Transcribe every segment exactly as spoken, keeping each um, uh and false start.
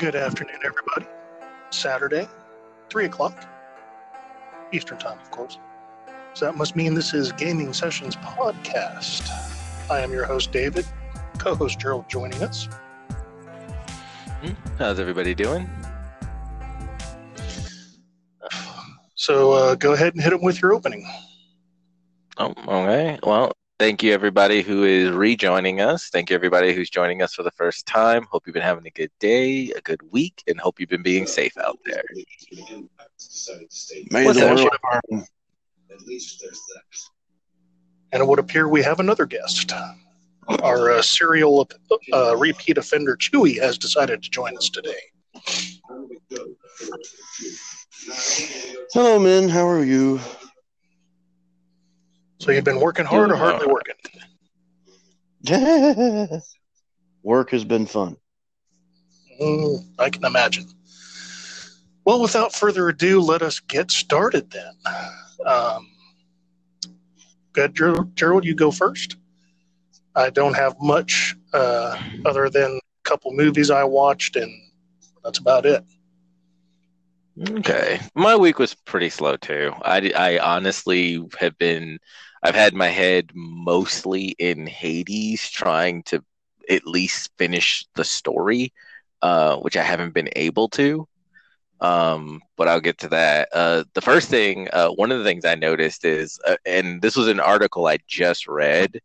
Good afternoon, everybody. Saturday, three o'clock, Eastern Time, of course. So that must mean this is Gaming Sessions Podcast. I am your host, David. Co-host Gerald joining us. How's everybody doing? So uh, go ahead and hit them with your opening. Oh, okay. Well, thank you, everybody who is rejoining us. Thank you, everybody who's joining us for the first time. Hope you've been having a good day, a good week, and hope you've been being safe out there. Mandalorian. At least there's that. And it would appear we have another guest. Our uh, serial uh, repeat offender, Chewy, has decided to join us today. Hello, men. How are you? So you've been working hard or hardly working? Work has been fun. Mm, I can imagine. Well, without further ado, let us get started then. Um, good, Gerald, you go first. I don't have much uh, other than a couple movies I watched, and that's about it. Okay. My week was pretty slow, too. I, I honestly have been... I've had my head mostly in Hades, trying to at least finish the story, uh, which I haven't been able to. Um, but I'll get to that. Uh, the first thing, uh, one of the things I noticed is, uh, and this was an article I just read,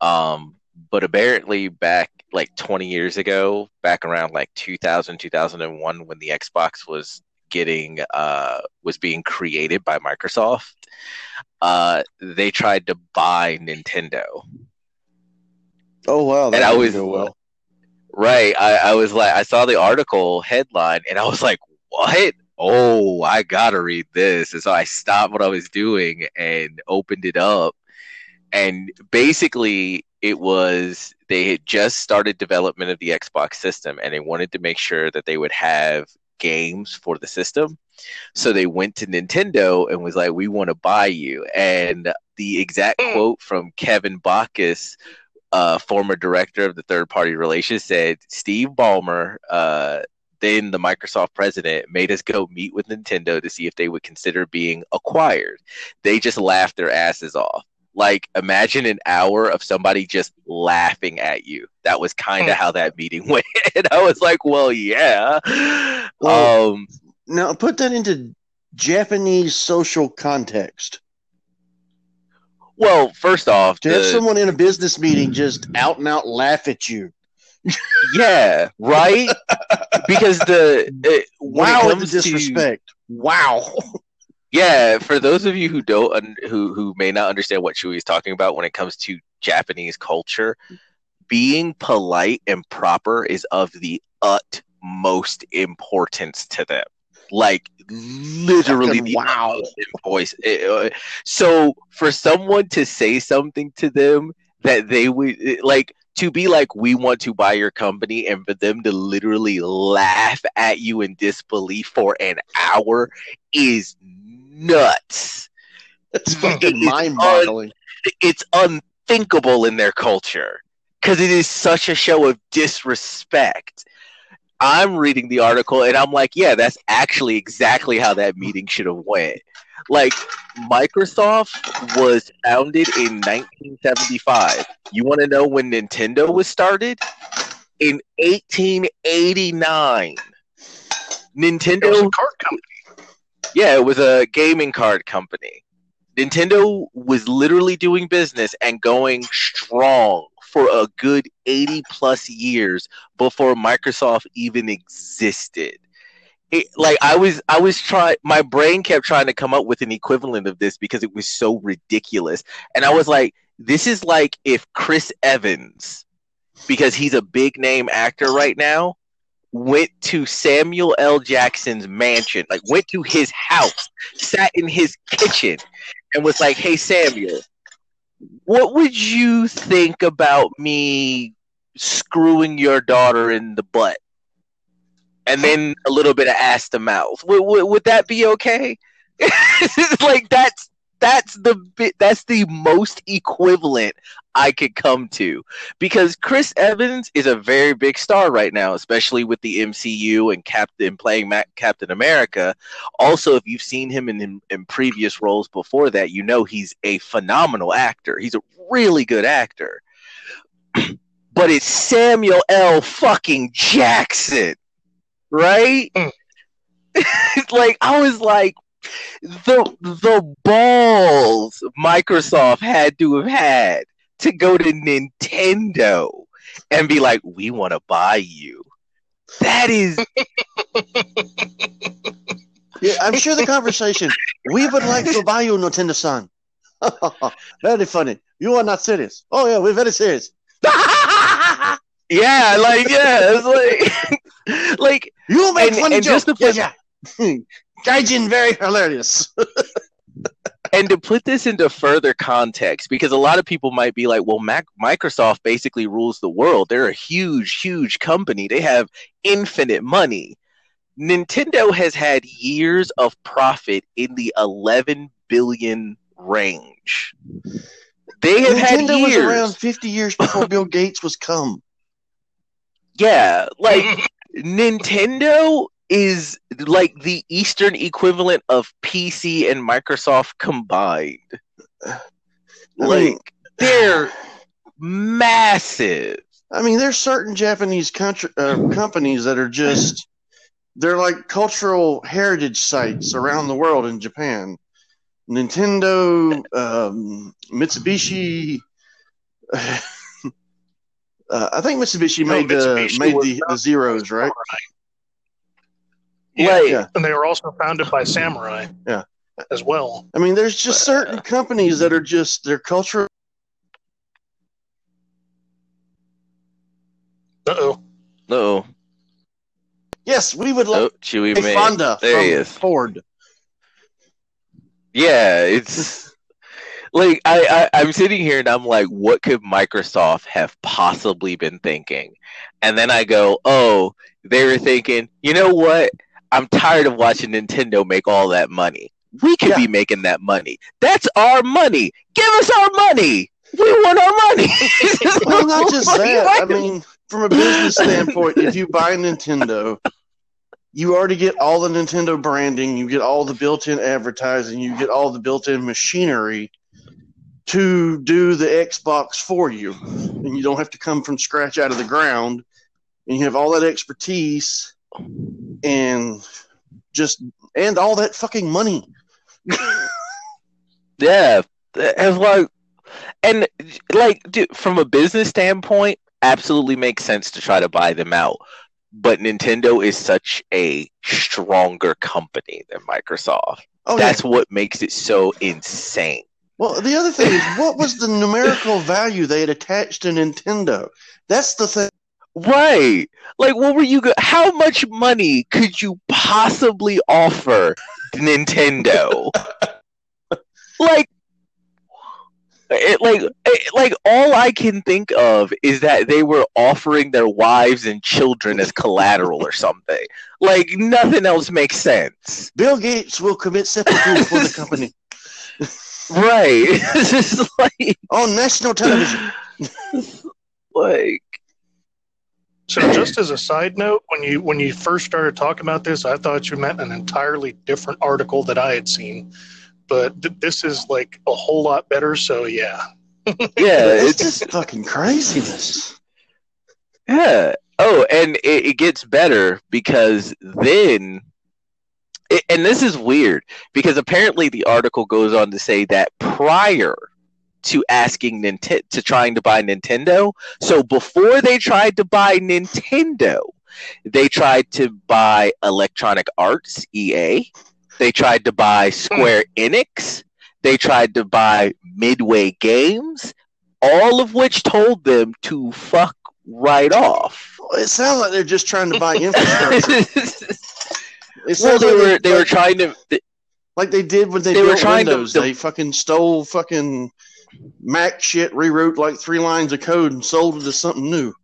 um, but apparently back like twenty years ago, back around like two thousand, two thousand one, when the Xbox was getting uh was being created by Microsoft, uh they tried to buy Nintendo. Oh wow, that didn't go well. Right. I, I was like, I saw the article headline and I was like, what? Oh, I gotta read this. And so I stopped what I was doing and opened it up. And basically it was, they had just started development of the Xbox system and they wanted to make sure that they would have games for the system, so they went to Nintendo and was like, we want to buy you. And the exact quote from Kevin Bachus, uh former director of the third party relations, said Steve Ballmer, uh then the Microsoft president, made us go meet with Nintendo to see if they would consider being acquired. They just laughed their asses off. Like, imagine an hour of somebody just laughing at you. That was kind of how that meeting went. And I was like, well, yeah. Well, um, now, put that into Japanese social context. Well, first off... To the, have someone in a business meeting just out and out laugh at you. Yeah, right? Because the... It, wow, the disrespect. To, wow. Yeah, for those of you who don't, who who may not understand what Chewy is talking about when it comes to Japanese culture, being polite and proper is of the utmost importance to them. Like, literally, the wow. Voice. So for someone to say something to them that they would like. To be like, we want to buy your company, and for them to literally laugh at you in disbelief for an hour is nuts. That's fucking mind-boggling. Un- it's unthinkable in their culture because it is such a show of disrespect. I'm reading the article, and I'm like, yeah, that's actually exactly how that meeting should have went. Like, Microsoft was founded in nineteen seventy-five. You want to know when Nintendo was started? In eighteen eighty-nine. Nintendo... It was a card company. Yeah, it was a gaming card company. Nintendo was literally doing business and going strong for a good eighty plus years before Microsoft even existed. It, like I was, I was trying. My brain kept trying to come up with an equivalent of this because it was so ridiculous, and I was like, "This is like if Chris Evans, because he's a big name actor right now, went to Samuel L. Jackson's mansion, like went to his house, sat in his kitchen, and was like, "Hey, Samuel, what would you think about me screwing your daughter in the butt?" And then a little bit of ass to mouth. Would, would, would that be okay? Like, that's that's the bit, that's the most equivalent I could come to, because Chris Evans is a very big star right now, especially with the M C U and Captain playing Ma- Captain America. Also, if you've seen him in, in in previous roles before that, you know he's a phenomenal actor. He's a really good actor. But it's Samuel L. fucking Jackson, right? Mm. Like, I was like, the the balls Microsoft had to have had to go to Nintendo and be like, we want to buy you. That is... Yeah, I'm sure the conversation, we would like to buy you, Nintendo-san. Very funny. You are not serious. Oh, yeah, we're very serious. Yeah, like, yeah, it's like, like you make and, funny and jokes. Just to put, yeah, yeah. Gaijin, very hilarious. And to put this into further context, because a lot of people might be like, well, Mac- Microsoft basically rules the world. They're a huge, huge company. They have infinite money. Nintendo has had years of profit in the eleven billion range. They have Nintendo had years. Was around fifty years before Bill Gates was come. Yeah, like, Nintendo is like the Eastern equivalent of P C and Microsoft combined. Like, they're massive. I mean, there's certain Japanese country, uh, companies that are just, they're like cultural heritage sites around the world in Japan. Nintendo, um, Mitsubishi... Uh, I think Mitsubishi made no, Mitsubishi the made the, the Zeros, right? Yeah, yeah, and they were also founded by samurai. Yeah, as well. I mean, there's just but, certain uh, companies that are just their culture. Uh oh. Uh oh. Yes, we would love oh, a made. Fonda there from he is. Ford. Yeah, it's. Like, I, I, I'm sitting here and I'm like, what could Microsoft have possibly been thinking? And then I go, oh, they were thinking, you know what? I'm tired of watching Nintendo make all that money. We could yeah. be making that money. That's our money. Give us our money. We want our money. Well, not just that. I mean, from a business standpoint, if you buy Nintendo, you already get all the Nintendo branding. You get all the built-in advertising. You get all the built-in machinery to do the Xbox for you, and you don't have to come from scratch out of the ground, and you have all that expertise and just and all that fucking money. Yeah, and like, and like, dude, from a business standpoint, absolutely makes sense to try to buy them out. But Nintendo is such a stronger company than Microsoft. Oh, that's yeah. what makes it so insane. Well, the other thing is, what was the numerical value they had attached to Nintendo? That's the thing. Right. Like, what were you go- how much money could you possibly offer Nintendo? Like, it, like, it, like, all I can think of is that they were offering their wives and children as collateral or something. Like, nothing else makes sense. Bill Gates will commit seppuku for the company. Right. It's just like on national television. Like, so just as a side note, when you when you first started talking about this, I thought you meant an entirely different article that I had seen. But th- this is like a whole lot better, so yeah. Yeah, it's just fucking craziness. Yeah. Oh, and it, it gets better because then and this is weird because apparently the article goes on to say that prior to asking Nintendo to trying to buy Nintendo, so before they tried to buy Nintendo, they tried to buy Electronic Arts, E A. They tried to buy Square Enix. They tried to buy Midway Games, all of which told them to fuck right off. It sounds like they're just trying to buy infrastructure. Well, they like were they like, were trying to they, like they did when they, they built were trying Windows. To, they to, fucking stole fucking Mac shit, rewrote like three lines of code, and sold it as something new.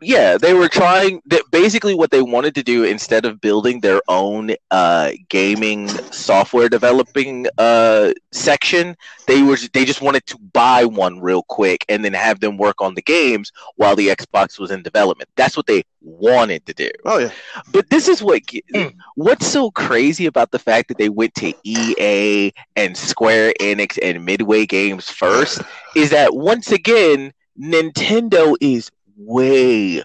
Yeah, they were trying – basically what they wanted to do instead of building their own uh, gaming software developing uh, section, they were they just wanted to buy one real quick and then have them work on the games while the Xbox was in development. That's what they wanted to do. Oh, yeah. But this is what mm. – what's so crazy about the fact that they went to E A and Square Enix and Midway Games first is that once again, Nintendo is – way,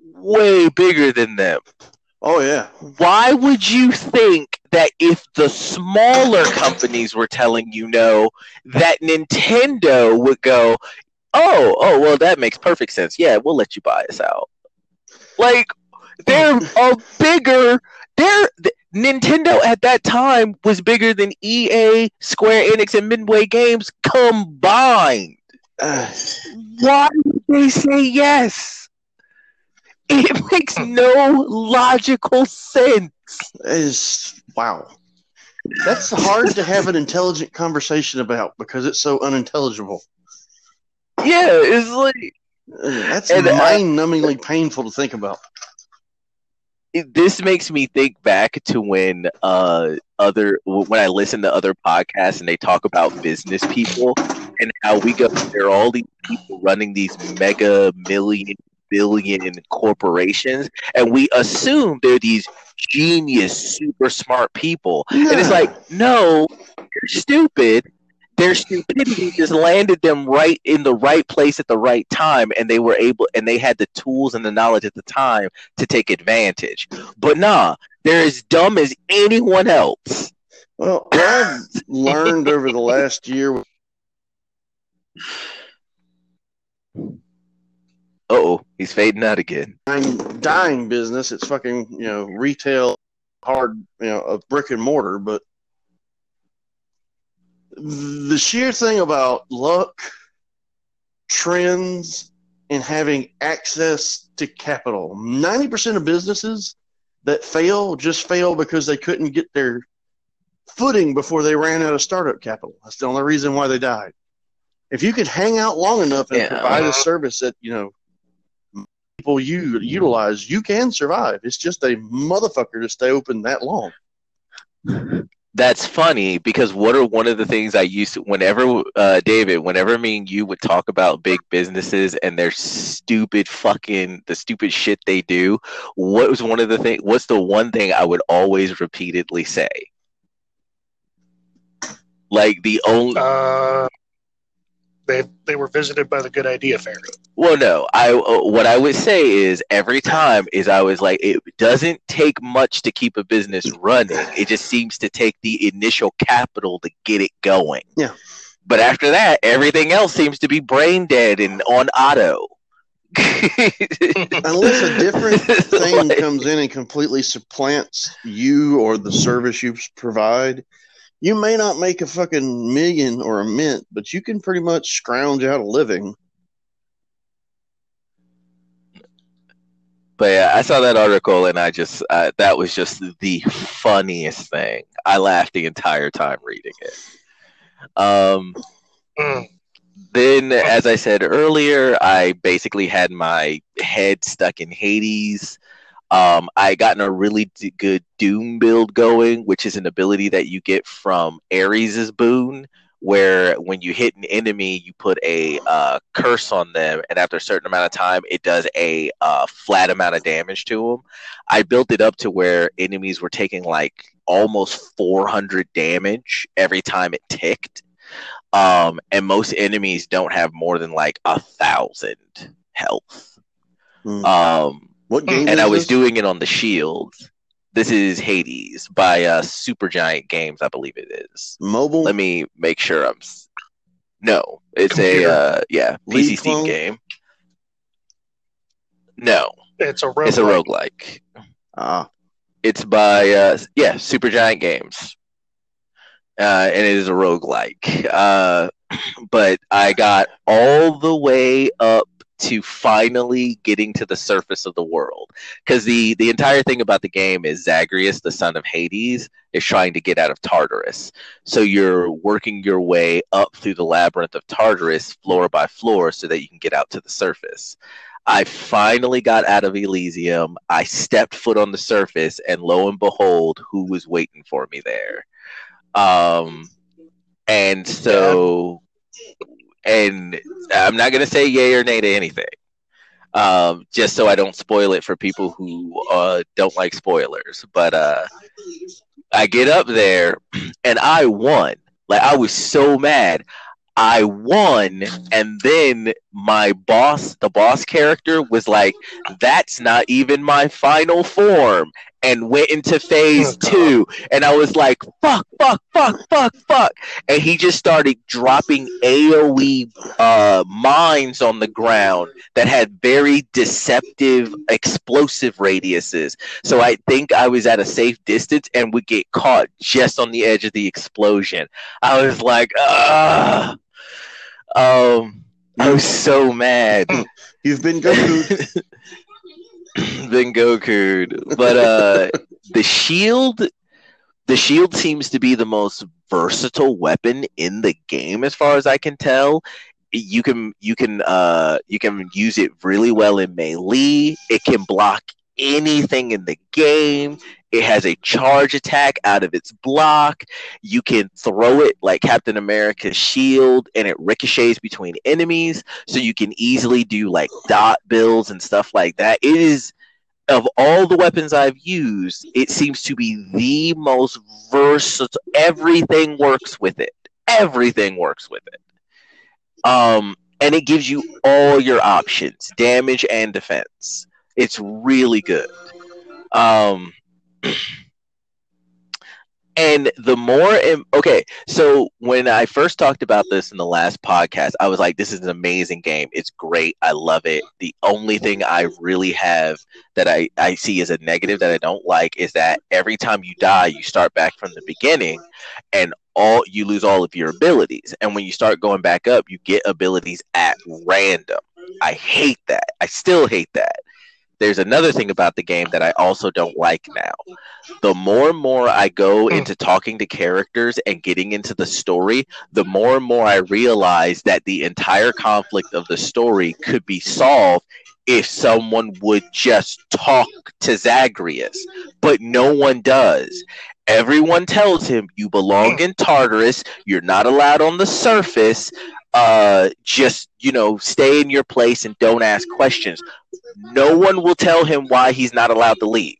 way bigger than them. Oh, yeah. Why would you think that if the smaller companies were telling you no, that Nintendo would go, oh, oh, well, that makes perfect sense. Yeah, we'll let you buy us out. Like, they're a bigger... They're, th- Nintendo at that time was bigger than E A, Square Enix, and Midway Games combined. Why would they say yes? It makes no logical sense. Is wow. That's hard to have an intelligent conversation about because it's so unintelligible. Yeah, it's like that's mind-numbingly I, painful to think about. It, this makes me think back to when uh, other when I listen to other podcasts and they talk about business people. And how we go, there are all these people running these mega million, billion corporations, and we assume they're these genius, super smart people. Yeah. And it's like, no, you're stupid. Their stupidity just landed them right in the right place at the right time, and they were able, and they had the tools and the knowledge at the time to take advantage. But nah, they're as dumb as anyone else. Well, what I've learned over the last year. Uh-oh, he's fading out again. I'm dying business. It's fucking, you know, retail, hard, you know, a brick and mortar. But the sheer thing about luck, trends, and having access to capital. ninety percent of businesses that fail just fail because they couldn't get their footing before they ran out of startup capital. That's the only reason why they died. If you could hang out long enough and yeah, provide uh-huh. a service that, you know, people you utilize, you can survive. It's just a motherfucker to stay open that long. That's funny because what are one of the things I used to, whenever, uh, David, whenever me and you would talk about big businesses and their stupid fucking, the stupid shit they do, what was one of the things, what's the one thing I would always repeatedly say? Like the only... Uh... They, they were visited by the Good Idea Fair. Well, no. I uh, what I would say is every time is I was like, it doesn't take much to keep a business running. It just seems to take the initial capital to get it going. Yeah. But after that, everything else seems to be brain dead and on auto. Unless a different thing like, comes in and completely supplants you or the service you provide. You may not make a fucking million or a mint, but you can pretty much scrounge out a living. But yeah, I saw that article and I just, uh, that was just the funniest thing. I laughed the entire time reading it. Um, then, as I said earlier, I basically had my head stuck in Hades. Um, I gotten a really d- good Doom build going, which is an ability that you get from Ares' boon, where when you hit an enemy, you put a uh, curse on them, and after a certain amount of time, it does a uh, flat amount of damage to them. I built it up to where enemies were taking like almost four hundred damage every time it ticked, um, and most enemies don't have more than like a thousand health. Mm. Um, What game and I was this? doing it on the Shield. This is Hades by uh, Supergiant Games, I believe it is. Mobile? Let me make sure I'm... No, it's Computer. a uh, yeah P C Steam game. No. It's a roguelike. It's a roguelike. Ah. It's by, uh, yeah, Supergiant Games. Uh, and it is a roguelike. Uh, but I got all the way up to finally getting to the surface of the world. Because the, the entire thing about the game is Zagreus, the son of Hades, is trying to get out of Tartarus. So you're working your way up through the labyrinth of Tartarus, floor by floor, so that you can get out to the surface. I finally got out of Elysium. I stepped foot on the surface, and lo and behold, who was waiting for me there? Um, and so, and I'm not going to say yay or nay to anything, um, just so I don't spoil it for people who uh, don't like spoilers. But uh, I get up there, and I won. Like, I was so mad. I won, and then my boss, the boss character, was like, that's not even my final form, and went into phase two. And I was like, fuck, fuck, fuck, fuck, fuck. And he just started dropping AoE uh, mines on the ground that had very deceptive explosive radiuses. So I think I was at a safe distance and would get caught just on the edge of the explosion. I was like, ugh. Um, I was so mad. He's been Goku. Been Goku'd. But uh, the shield, the shield seems to be the most versatile weapon in the game, as far as I can tell. You can you can uh you can use it really well in melee. It can block anything in the game. It has a charge attack out of its block. You can throw it like Captain America's shield, and it ricochets between enemies, so you can easily do like dot builds and stuff like that. It is, of all the weapons I've used, it seems to be the most versatile. Everything works with it. Everything works with it. Um, and it gives you all your options, damage and defense. It's really good. Um... And the more Im- okay, so when I first talked about this in the last podcast, I was like, this is an amazing game. It's great. I love it. The only thing I really have that I, I see as a negative that I don't like is that every time you die, you start back from the beginning, and all you lose all of your abilities. And when you start going back up, you get abilities at random. I hate that. I still hate that. There's another thing about the game that I also don't like now. The more and more I go into talking to characters and getting into the story, the more and more I realize that the entire conflict of the story could be solved if someone would just talk to Zagreus. But no one does. Everyone tells him, you belong in Tartarus, you're not allowed on the surface, uh, just, you know, stay in your place and don't ask questions. No one will tell him why he's not allowed to leave.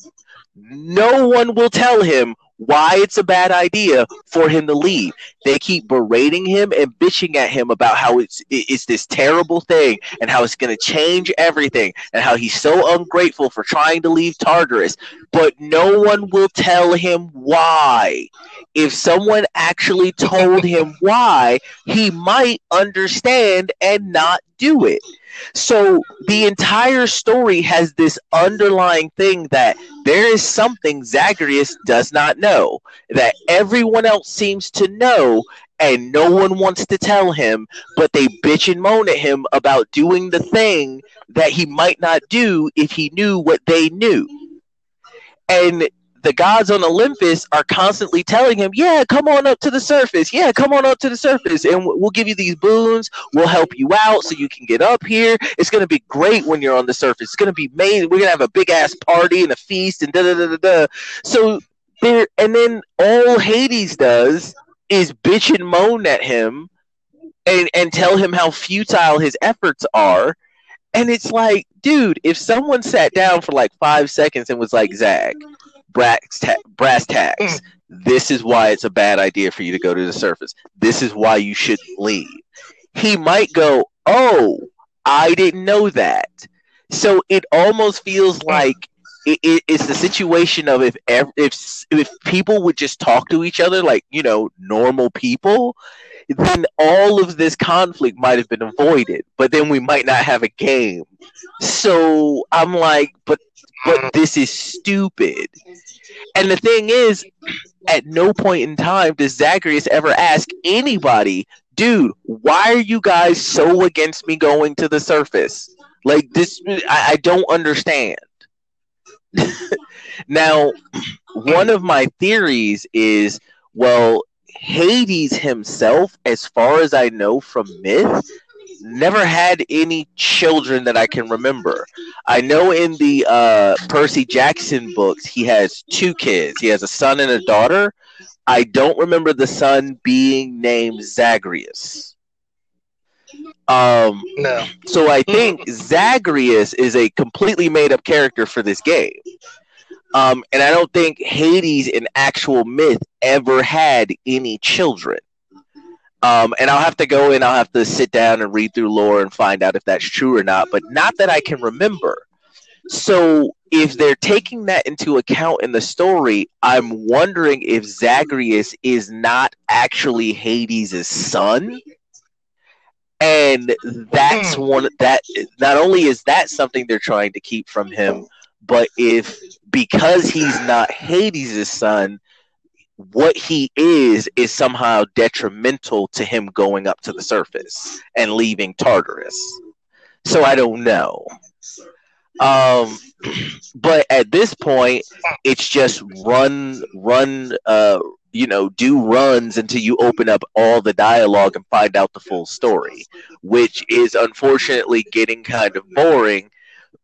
No one will tell him why it's a bad idea for him to leave. They keep berating him and bitching at him about how it's it's this terrible thing and how it's going to change everything and how he's so ungrateful for trying to leave Tartarus. But no one will tell him why. If someone actually told him why, he might understand and not do it. So the entire story has this underlying thing that there is something Zagreus does not know, that everyone else seems to know, and no one wants to tell him, but they bitch and moan at him about doing the thing that he might not do if he knew what they knew. And the gods on Olympus are constantly telling him, yeah, come on up to the surface. Yeah, come on up to the surface, and we'll give you these boons. We'll help you out so you can get up here. It's going to be great when you're on the surface. It's going to be amazing. We're going to have a big-ass party and a feast and da-da-da-da-da. So there, and then all Hades does is bitch and moan at him and, and tell him how futile his efforts are. And it's like, dude, if someone sat down for like five seconds and was like, Zag, Brass, ta- brass tacks. This is why it's a bad idea for you to go to the surface. This is why you shouldn't leave. He might go, oh, I didn't know that. So it almost feels like it, it, it's the situation of if, if if people would just talk to each other like, you know, normal people, then all of this conflict might have been avoided, but then we might not have a game. So I'm like, but But this is stupid. And the thing is, at no point in time does Zagreus ever ask anybody, dude, why are you guys so against me going to the surface? Like, this, I, I don't understand. Now, one of my theories is, well, Hades himself, as far as I know from myth, never had any children that I can remember. I know in the uh, Percy Jackson books, he has two kids. He has a son and a daughter. I don't remember the son being named Zagreus. Um, no. So I think Zagreus is a completely made-up character for this game. Um, and I don't think Hades in actual myth ever had any children. Um, and I'll have to go in, I'll have to sit down and read through lore and find out if that's true or not, but not that I can remember. So if they're taking that into account in the story, I'm wondering if Zagreus is not actually Hades' son. And that's one that not only is that something they're trying to keep from him, but if because he's not Hades' son, what he is is somehow detrimental to him going up to the surface and leaving Tartarus. So I don't know. Um, but at this point, it's just run, run, uh, you know, do runs until you open up all the dialogue and find out the full story, which is unfortunately getting kind of boring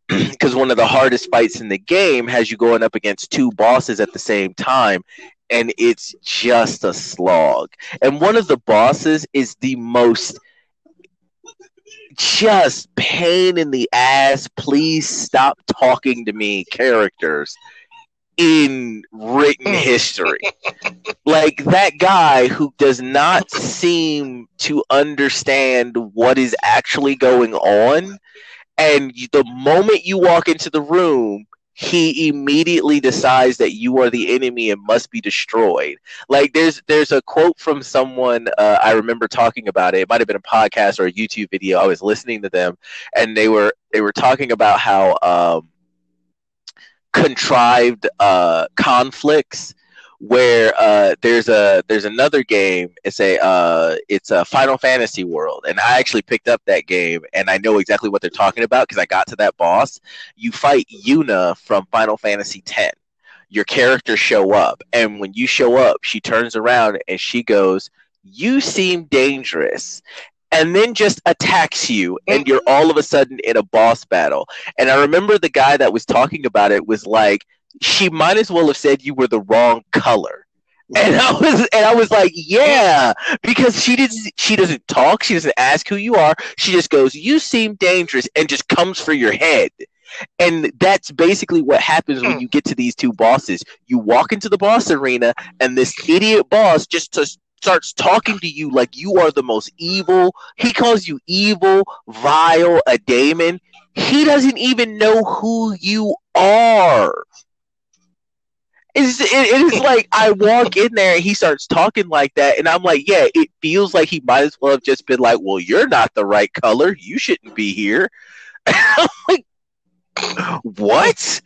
because one of the hardest fights in the game has you going up against two bosses at the same time. And it's just a slog. And one of the bosses is the most just pain in the ass, please stop talking to me characters in written history. Like that guy who does not seem to understand what is actually going on. And the moment you walk into the room, he immediately decides that you are the enemy and must be destroyed. Like there's there's a quote from someone, uh, I remember talking about it. It might have been a podcast or a YouTube video. I was listening to them, and they were they were talking about how um, contrived uh, conflicts. Where uh, there's a there's another game. It's a uh, it's a Final Fantasy World, and I actually picked up that game, and I know exactly what they're talking about because I got to that boss. You fight Yuna from Final Fantasy X. Your characters show up, and when you show up, she turns around and she goes, "You seem dangerous," and then just attacks you, and you're all of a sudden in a boss battle. And I remember the guy that was talking about it was like, she might as well have said you were the wrong color. And I was and I was like, yeah, because she didn't she doesn't talk, she doesn't ask who you are. She just goes, "You seem dangerous," and just comes for your head. And that's basically what happens when you get to these two bosses. You walk into the boss arena and this idiot boss just t- starts talking to you like you are the most evil. He calls you evil, vile, a daemon. He doesn't even know who you are. It's, it, it is like I walk in there and he starts talking like that, and I'm like, yeah, it feels like he might as well have just been like, "Well, you're not the right color. You shouldn't be here." And I'm like, what?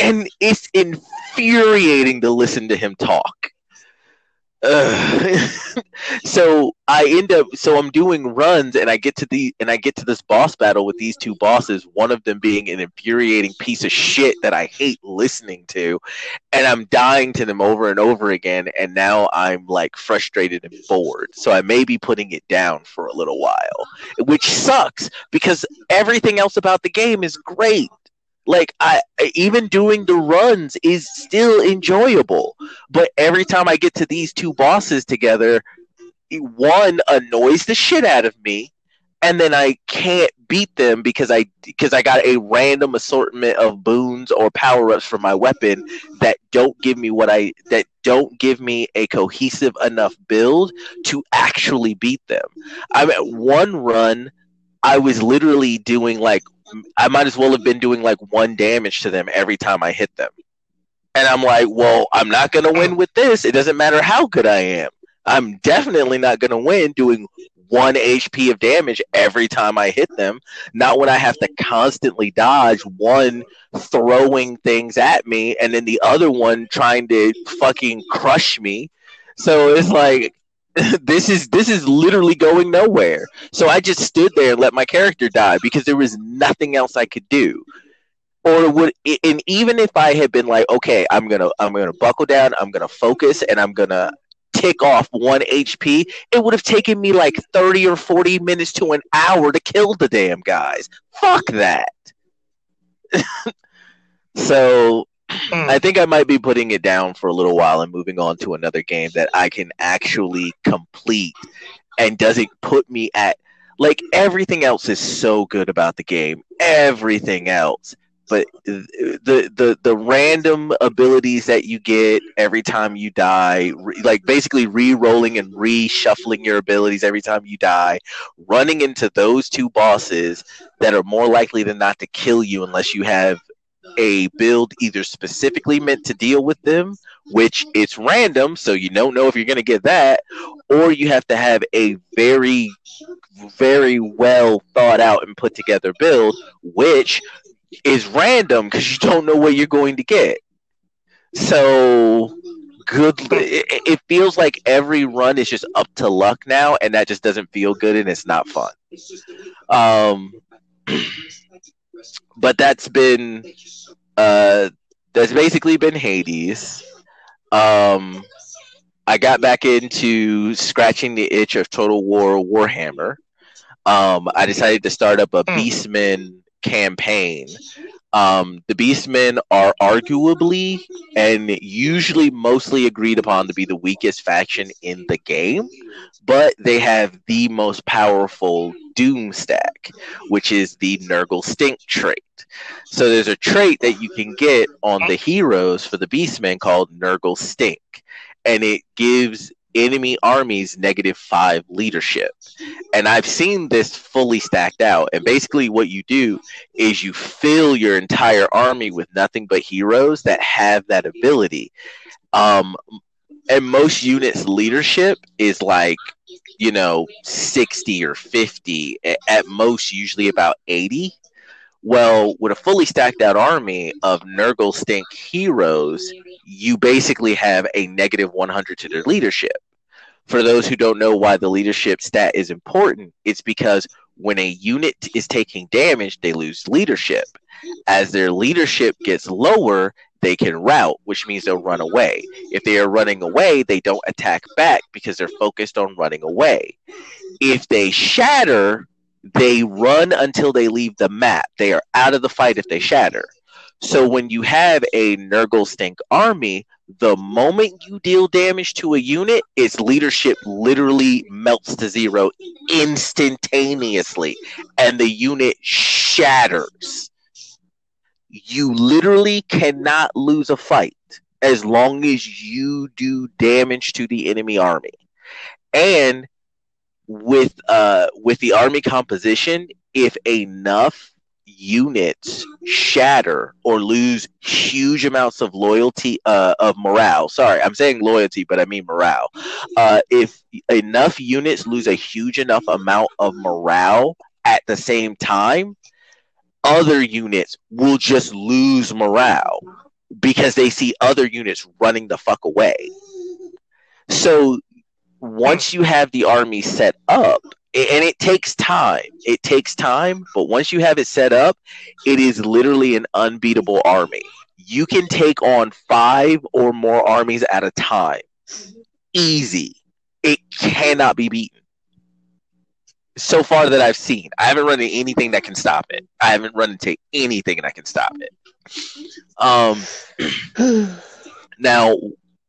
And it's infuriating to listen to him talk. so I end up, so I'm doing runs, and I get to the, and I get to this boss battle with these two bosses. One of them being an infuriating piece of shit that I hate listening to, and I'm dying to them over and over again. And now I'm like frustrated and bored. So I may be putting it down for a little while, which sucks because everything else about the game is great. Like, I even doing the runs is still enjoyable. But every time I get to these two bosses together, one annoys the shit out of me, and then I can't beat them because I because I got a random assortment of boons or power-ups for my weapon that don't give me what I that don't give me a cohesive enough build to actually beat them. I'm at one run, I was literally doing like I might as well have been doing like one damage to them every time I hit them. And I'm like, well, I'm not going to win with this. It doesn't matter how good I am. I'm definitely not going to win doing one H P of damage every time I hit them. Not when I have to constantly dodge one throwing things at me and then the other one trying to fucking crush me. So it's like, This is this is literally going nowhere. So I just stood there and let my character die because there was nothing else I could do. Or would and even if I had been like, okay, I'm gonna I'm gonna buckle down, I'm gonna focus, and I'm gonna kick off one H P, it would have taken me like thirty or forty minutes to an hour to kill the damn guys. Fuck that. So I think I might be putting it down for a little while and moving on to another game that I can actually complete and doesn't put me at, like, everything else is so good about the game. Everything else. But the the the random abilities that you get every time you die, re, like basically re-rolling and reshuffling your abilities every time you die, running into those two bosses that are more likely than not to kill you unless you have a build either specifically meant to deal with them, which it's random, so you don't know if you're going to get that, or you have to have a very, very well thought out and put together build, which is random because you don't know what you're going to get. So good, it, it feels like every run is just up to luck now, and that just doesn't feel good, and it's not fun. Um, but that's been uh, that's basically been Hades. Um, I got back into scratching the itch of Total War Warhammer. Um, I decided to start up a Beastmen campaign. Um, the Beastmen are arguably and usually mostly agreed upon to be the weakest faction in the game, but they have the most powerful doom stack, which is the Nurgle stink trait. So there's a trait that you can get on the heroes for the Beastmen called Nurgle Stink, and it gives enemy armies negative five leadership. And I've seen this fully stacked out. And basically what you do is you fill your entire army with nothing but heroes that have that ability. Um, and most units' leadership is like, you know, sixty or fifty. At most, usually about eighty. Well, with a fully stacked out army of Nurgle Stink heroes, you basically have a negative one hundred to their leadership. For those who don't know why the leadership stat is important, it's because when a unit is taking damage, they lose leadership. As their leadership gets lower, they can rout, which means they'll run away. If they are running away, they don't attack back because they're focused on running away. If they shatter, they run until they leave the map. They are out of the fight if they shatter. So when you have a Nurgle Stink army, the moment you deal damage to a unit, its leadership literally melts to zero instantaneously, and the unit shatters. You literally cannot lose a fight as long as you do damage to the enemy army. And with uh with the army composition, if enough units shatter or lose huge amounts of loyalty uh of morale sorry I'm saying loyalty but I mean morale uh if enough units lose a huge enough amount of morale at the same time, other units will just lose morale because they see other units running the fuck away. So once you have the army set up, and it takes time, it takes time, but once you have it set up, it is literally an unbeatable army. You can take on five or more armies at a time. Easy. It cannot be beaten. So far that I've seen, I haven't run into anything that can stop it. I haven't run into anything that can stop it. Um, now,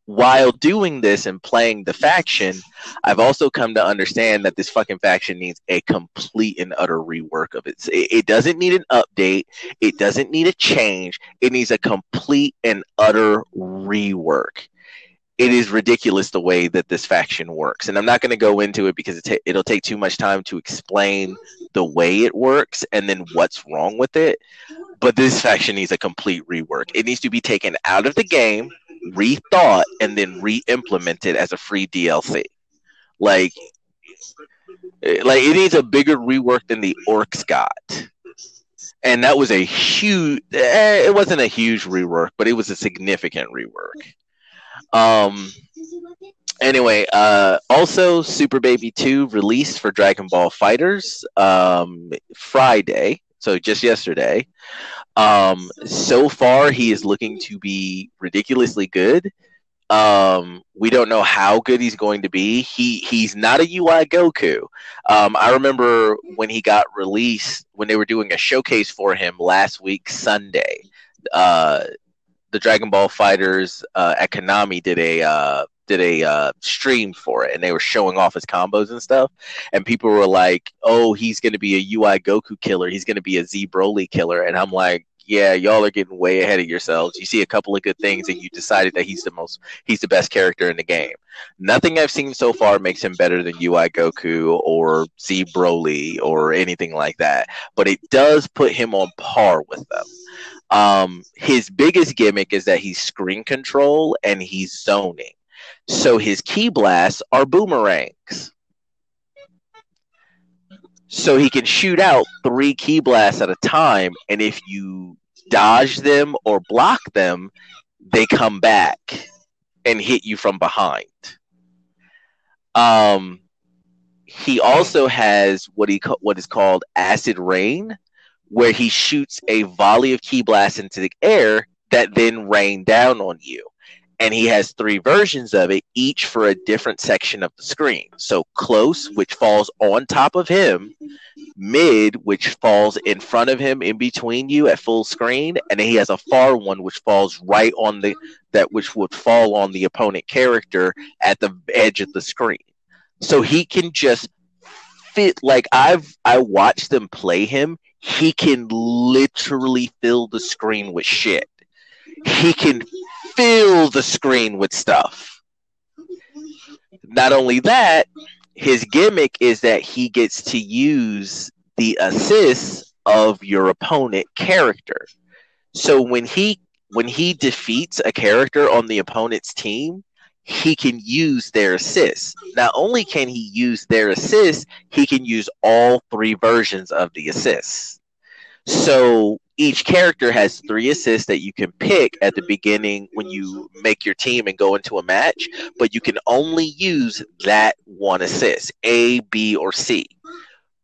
while doing this and playing the faction, I've also come to understand that this fucking faction needs a complete and utter rework of it. It, it doesn't need an update. It doesn't need a change. It needs a complete and utter rework. It is ridiculous the way that this faction works. And I'm not going to go into it because it ta- it'll take too much time to explain the way it works and then what's wrong with it. But this faction needs a complete rework. It needs to be taken out of the game, rethought, and then re-implemented as a free D L C. Like, like it needs a bigger rework than the orcs got. And that was a huge, eh, it wasn't a huge rework, but it was a significant rework. Um, anyway, uh, also Super Baby two released for Dragon Ball FighterZ um, Friday. So just yesterday. Um, so far, he is looking to be ridiculously good. Um, we don't know how good he's going to be. He he's not a U I Goku. Um, I remember when he got released, when they were doing a showcase for him last week Sunday. Uh, the Dragon Ball Fighters uh, at Konami did a uh, did a uh, stream for it, and they were showing off his combos and stuff. And people were like, "Oh, he's going to be a U I Goku killer. He's going to be a Z Broly killer." And I'm like, yeah, y'all are getting way ahead of yourselves. You see a couple of good things, and you decided that he's the most, he's the best character in the game. Nothing I've seen so far makes him better than U I Goku or Z Broly or anything like that. But it does put him on par with them. Um, his biggest gimmick is that he's screen control and he's zoning. So his ki blasts are boomerangs. So he can shoot out three ki blasts at a time, and if you dodge them or block them, they come back and hit you from behind. Um, he also has what he what is called acid rain, where he shoots a volley of ki blasts into the air that then rain down on you. And he has three versions of it, each for a different section of the screen. So close, which falls on top of him, mid, which falls in front of him, in between you at full screen, and then he has a far one, which falls right on the that which would fall on the opponent character at the edge of the screen. So he can just fit. Like I've I watched them play him. He can literally fill the screen with shit. He can. Fill the screen with stuff. Not only that, his gimmick is that he gets to use the assists of your opponent character. So when he when he defeats a character on the opponent's team, he can use their assists. Not only can he use their assists, he can use all three versions of the assists. So each character has three assists that you can pick at the beginning when you make your team and go into a match, but you can only use that one assist, A, B, or C.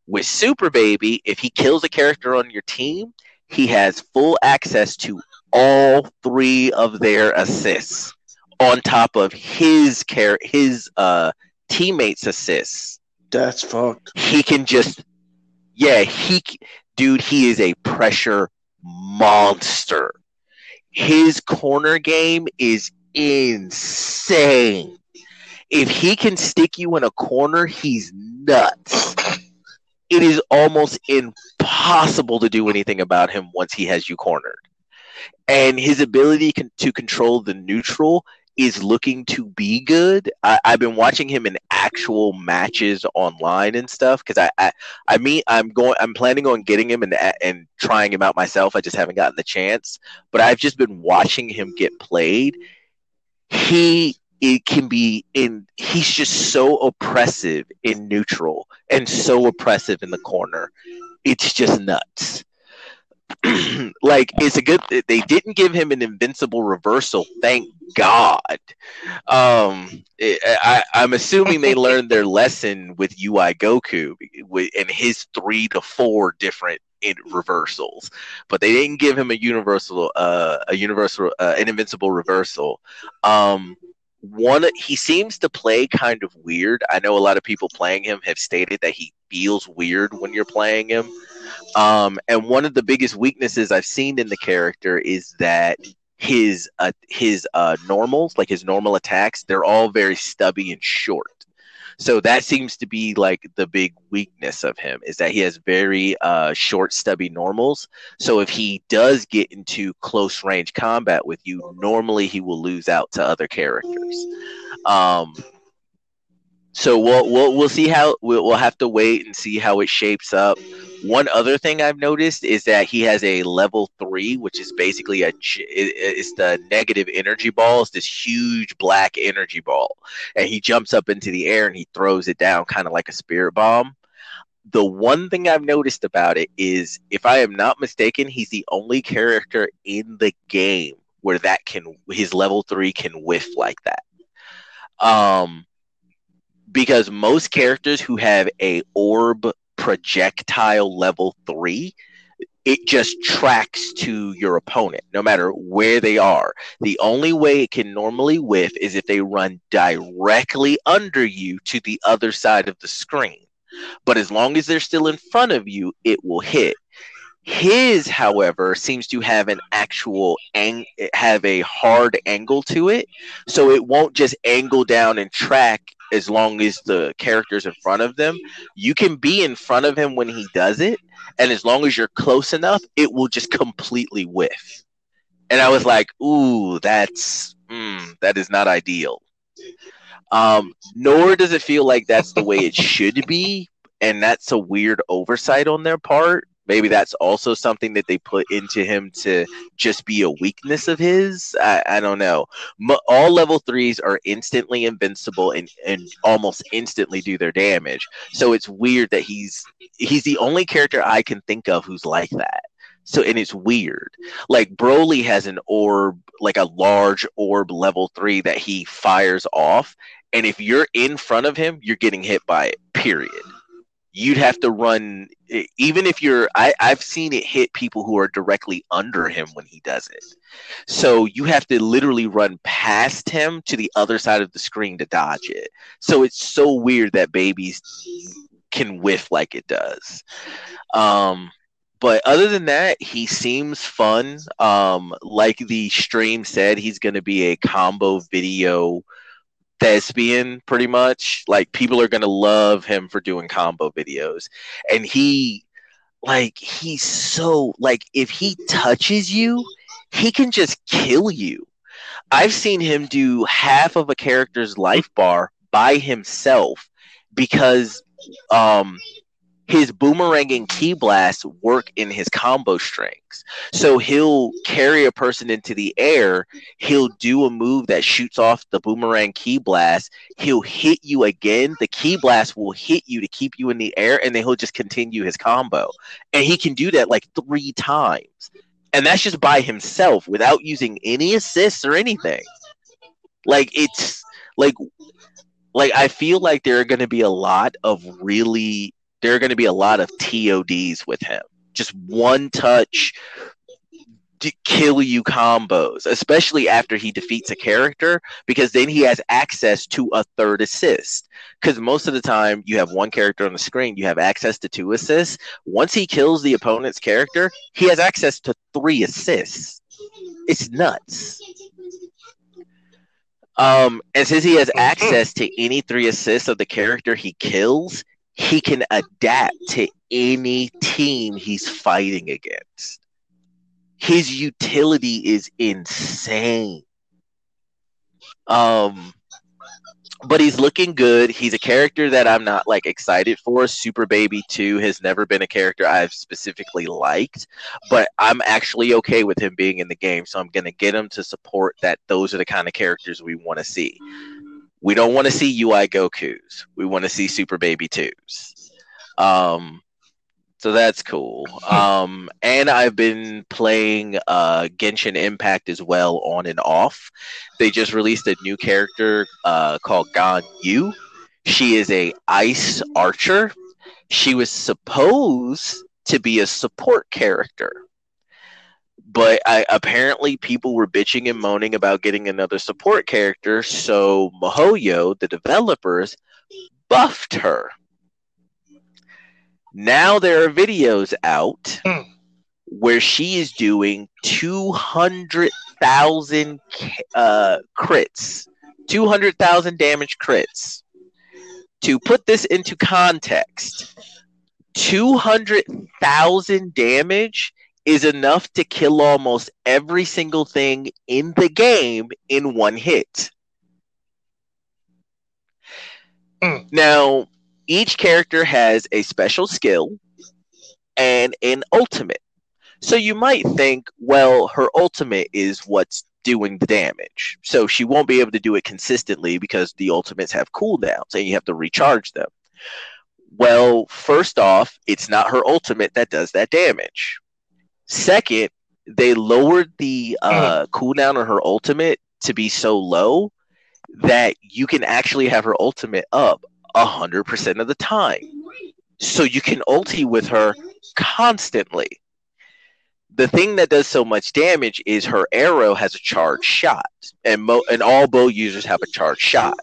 With Super Baby, if he kills a character on your team, he has full access to all three of their assists on top of his car- his uh, teammates' assists. That's fucked. He can just... Yeah, he... Dude, he is a pressure monster. His corner game is insane. If he can stick you in a corner, he's nuts. It is almost impossible to do anything about him once he has you cornered. And his ability con- to control the neutral is looking to be good. I, I've been watching him in actual matches online and stuff because I, I, I mean, I'm going, I'm planning on getting him and and trying him out myself. I just haven't gotten the chance, but I've just been watching him get played. He, it can be in. He's just so oppressive in neutral and so oppressive in the corner. It's just nuts. Like, it's a good they didn't give him an invincible reversal, thank God. Um, it, I, I'm assuming they learned their lesson with U I Goku with, and his three to four different in reversals, but they didn't give him a universal, uh, a universal, uh, an invincible reversal. Um, one, he seems to play kind of weird. I know a lot of people playing him have stated that he feels weird when you're playing him. Um, and one of the biggest weaknesses I've seen in the character is that his uh, his uh, normals, like his normal attacks, they're all very stubby and short. So that seems to be like the big weakness of him, is that he has very uh, short, stubby normals. So if he does get into close range combat with you, normally he will lose out to other characters. Um, so we'll we'll we'll see how we'll, we'll have to wait and see how it shapes up. One other thing I've noticed is that he has a level three, which is basically a it's the negative energy ball. It's this huge black energy ball, and he jumps up into the air and he throws it down, kind of like a spirit bomb. The one thing I've noticed about it is, if I am not mistaken, he's the only character in the game where that can his level three can whiff like that. Um, because most characters who have a orb projectile level three it just tracks to your opponent, no matter where they are. The only way it can normally whiff is if they run directly under you to the other side of the screen. But as long as they're still in front of you, it will hit. His, however, seems to have an actual ang- have a hard angle to it, so it won't just angle down and track as long as the character's in front of them. You can be in front of him when he does it, and as long as you're close enough, it will just completely whiff. And I was like, ooh, that's mm, that is not ideal. Um, nor does it feel like that's the way it should be, and that's a weird oversight on their part. Maybe that's also something that they put into him to just be a weakness of his. I, I don't know. M- all level threes are instantly invincible and, and almost instantly do their damage. So it's weird that he's he's the only character I can think of who's like that. So, and it's weird. Like Broly has an orb, like a large orb level three that he fires off. And if you're in front of him, you're getting hit by it, period. You'd have to run, even if you're, I, I've seen it hit people who are directly under him when he does it. So you have to literally run past him to the other side of the screen to dodge it. So it's so weird that babies can whiff like it does. Um, but other than that, he seems fun. Um, like the stream said, he's going to be a combo video thespian, pretty much. Like, people are gonna love him for doing combo videos, and he, like, he's so, like, if he touches you, he can just kill you. I've seen him do half of a character's life bar by himself because um his boomerang and key blasts work in his combo strings. So he'll carry a person into the air. He'll do a move that shoots off the boomerang key blast. He'll hit you again. The key blast will hit you to keep you in the air, and then he'll just continue his combo. And he can do that like three times. And that's just by himself without using any assists or anything. Like, it's like, like I feel like there are going to be a lot of really... There are going to be a lot of T O Ds with him. Just one-touch to kill you combos, especially after he defeats a character, because then he has access to a third assist. Because most of the time, you have one character on the screen, you have access to two assists. Once he kills the opponent's character, he has access to three assists. It's nuts. Um, and since he has access to any three assists of the character he kills, he can adapt to any team he's fighting against. His utility is insane. Um, but he's looking good. He's a character that I'm not, like, excited for. Super Baby two has never been a character I've specifically liked, but I'm actually okay with him being in the game, so I'm going to get him to support that those are the kind of characters we want to see. We don't want to see U I Gokus. We want to see Super Baby twos. Um, so that's cool. Um, and I've been playing uh, Genshin Impact as well, on and off. They just released a new character uh, called Ganyu. She is a ice archer. She was supposed to be a support character, but I, apparently people were bitching and moaning about getting another support character, so MiHoYo, the developers, buffed her. Now there are videos out mm. where she is doing two hundred thousand uh, crits, two hundred thousand damage crits. To put this into context, two hundred thousand damage is enough to kill almost every single thing in the game in one hit. Mm. Now, each character has a special skill and an ultimate. So you might think, well, her ultimate is what's doing the damage. So she won't be able to do it consistently because the ultimates have cooldowns and you have to recharge them. Well, first off, it's not her ultimate that does that damage. Second, they lowered the uh, cooldown on her ultimate to be so low that you can actually have her ultimate up one hundred percent of the time. So you can ulti with her constantly. the thing that does so much damage is her arrow has a charged shot, and mo- and all bow users have a charged shot.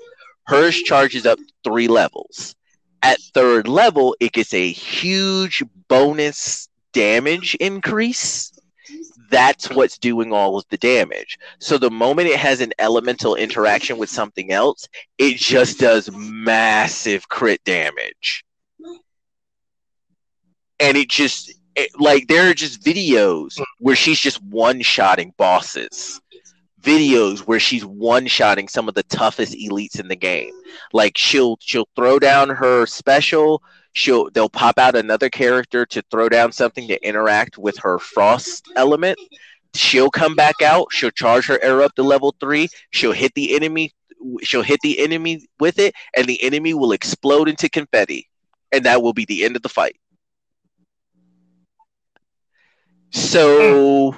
Hers charges up three levels. At third level, it gets a huge bonus damage increase. That's what's doing all of the damage. So the moment it has an elemental interaction with something else, it just does massive crit damage. And it just, it, like, there are just videos where she's just one-shotting bosses. Videos where she's one-shotting some of the toughest elites in the game. Like, she'll she'll throw down her special, she'll they'll pop out another character to throw down something to interact with her frost element. She'll come back out, she'll charge her arrow up to level three, she'll hit the enemy, she'll hit the enemy with it, and the enemy will explode into confetti. And that will be the end of the fight. So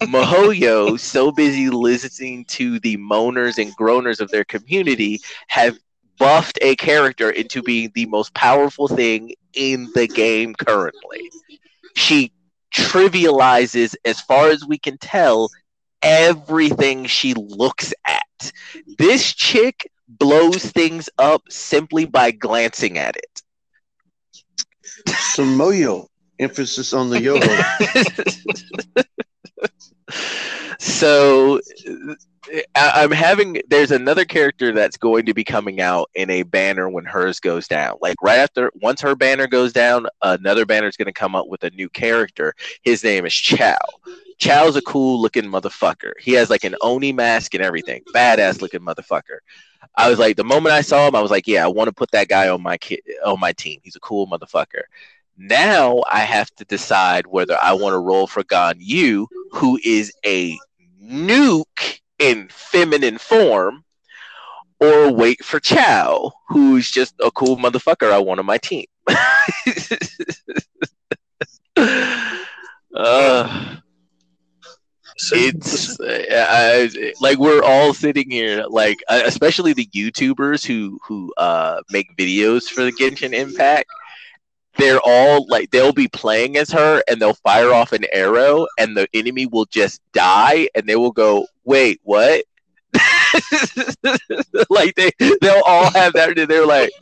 MiHoYo, so busy listening to the moaners and groaners of their community, have buffed a character into being the most powerful thing in the game currently. She trivializes, as far as we can tell, everything she looks at. This chick blows things up simply by glancing at it. Some moyo. Emphasis on the yo. So I, I'm having, there's another character that's going to be coming out in a banner when hers goes down. Like right after, once her banner goes down, another banner is going to come up with a new character. His name is Chao. Chao's a cool looking motherfucker. He has like an Oni mask and everything. Badass looking motherfucker. I was like, the moment I saw him, I was like, yeah, I want to put that guy on my ki- on my team. He's a cool motherfucker. Now I have to decide whether I want to roll for Ganyu, who is a nuke in feminine form, or wait for Chao, who's just a cool motherfucker I want on my team. uh, it's I, like we're all sitting here, like especially the YouTubers who who uh, make videos for the Genshin Impact. They're all like, they'll be playing as her and they'll fire off an arrow and the enemy will just die and they will go, wait, what? Like they, they'll all have that. They're like,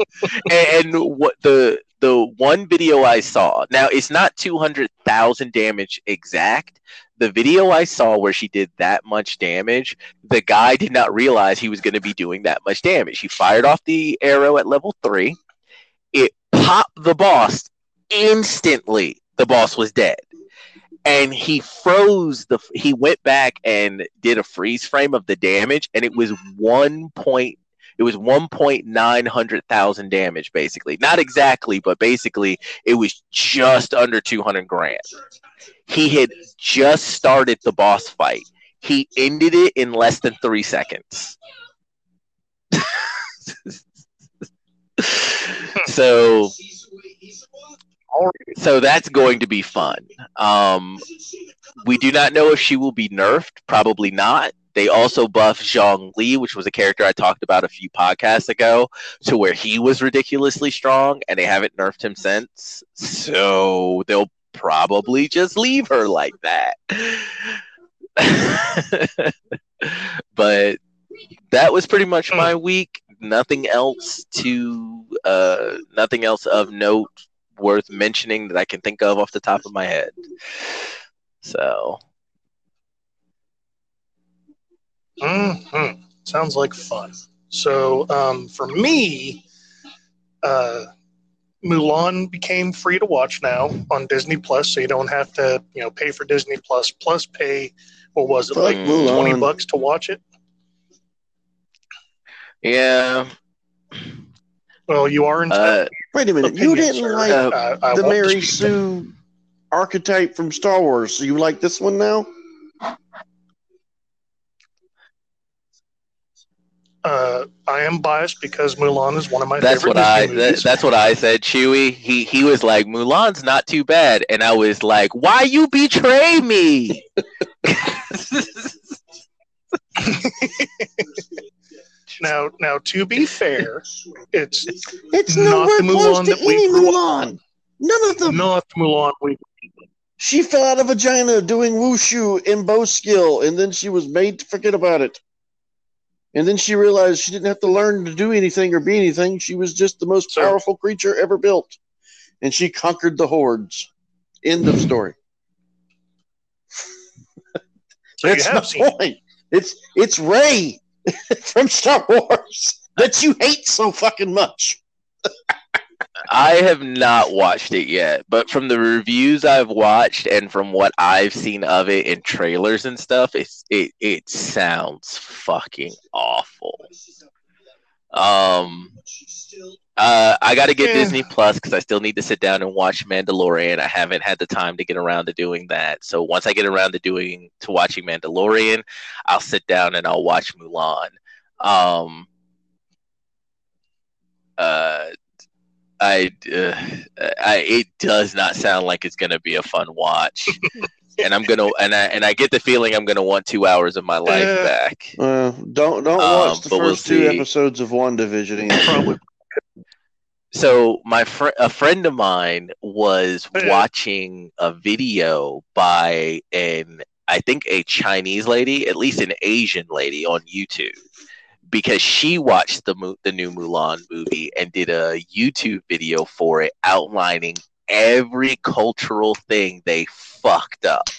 and, and what the, the one video I saw, now it's not two hundred thousand damage exact. The video I saw where she did that much damage, the guy did not realize he was going to be doing that much damage. He fired off the arrow at level three. It popped the boss instantly. The boss was dead, and he froze. The he went back and did a freeze frame of the damage, and it was one point. It was one point nine hundred thousand damage, basically. Not exactly, but basically, it was just under two hundred grand. He had just started the boss fight. He ended it in less than three seconds. So, so that's going to be fun. Um, we do not know if she will be nerfed. Probably not. They also buffed Zhang Li, which was a character I talked about a few podcasts ago, to where he was ridiculously strong, and they haven't nerfed him since. So they'll probably just leave her like that. But that was pretty much my week. Nothing else to, uh, nothing else of note worth mentioning that I can think of off the top of my head. So, mm-hmm. Sounds like fun. So, um, for me, uh, Mulan became free to watch now on Disney Plus, so you don't have to, you know, pay for Disney Plus plus pay. What was it, like Mulan. twenty bucks to watch it? Yeah. Well, you are in uh, Wait a minute. You didn't sir. like uh, I, I the Mary Sue them. archetype from Star Wars. So you like this one now? Uh, I am biased because Mulan is one of my that's favorite what I, movies. That, that's what I said, Chewie. He, he was like, Mulan's not too bad. And I was like, why you betray me? Now, now, to be fair, it's it's not the Mulan that we grew up on. None of them. Not the Mulan we. She fell out of a vagina doing wushu in bow skill, and then she was made to forget about it. And then she realized she didn't have to learn to do anything or be anything. She was just the most so, powerful creature ever built. And she conquered the hordes. End of story. So that's the seen. point. It's it's Rey from Star Wars that you hate so fucking much. I have not watched it yet, but from the reviews I've watched and from what I've seen of it in trailers and stuff, it's, it it sounds fucking awful. Um, uh, I got to get yeah. Disney Plus because I still need to sit down and watch Mandalorian. I haven't had the time to get around to doing that. So once I get around to doing to watching Mandalorian, I'll sit down and I'll watch Mulan. Um, uh. I, uh, I, it does not sound like it's going to be a fun watch, and I'm gonna, and I, and I get the feeling I'm gonna want two hours of my life uh, back. Uh, don't, don't watch um, the first we'll two see. episodes of WandaVision either. So my friend, a friend of mine, was watching a video by an, I think, a Chinese lady, at least an Asian lady, on YouTube. Because she watched the the new Mulan movie and did a YouTube video for it outlining every cultural thing they fucked up.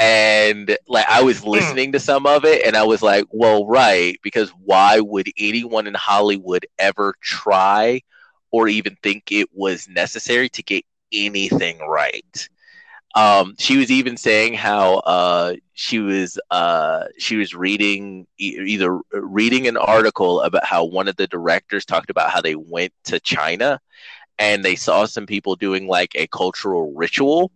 And like I was listening to some of it and I was like, well, right, because why would anyone in Hollywood ever try or even think it was necessary to get anything right? Um, she was even saying how uh, she was uh, she was reading e- either reading an article about how one of the directors talked about how they went to China and they saw some people doing like a cultural ritual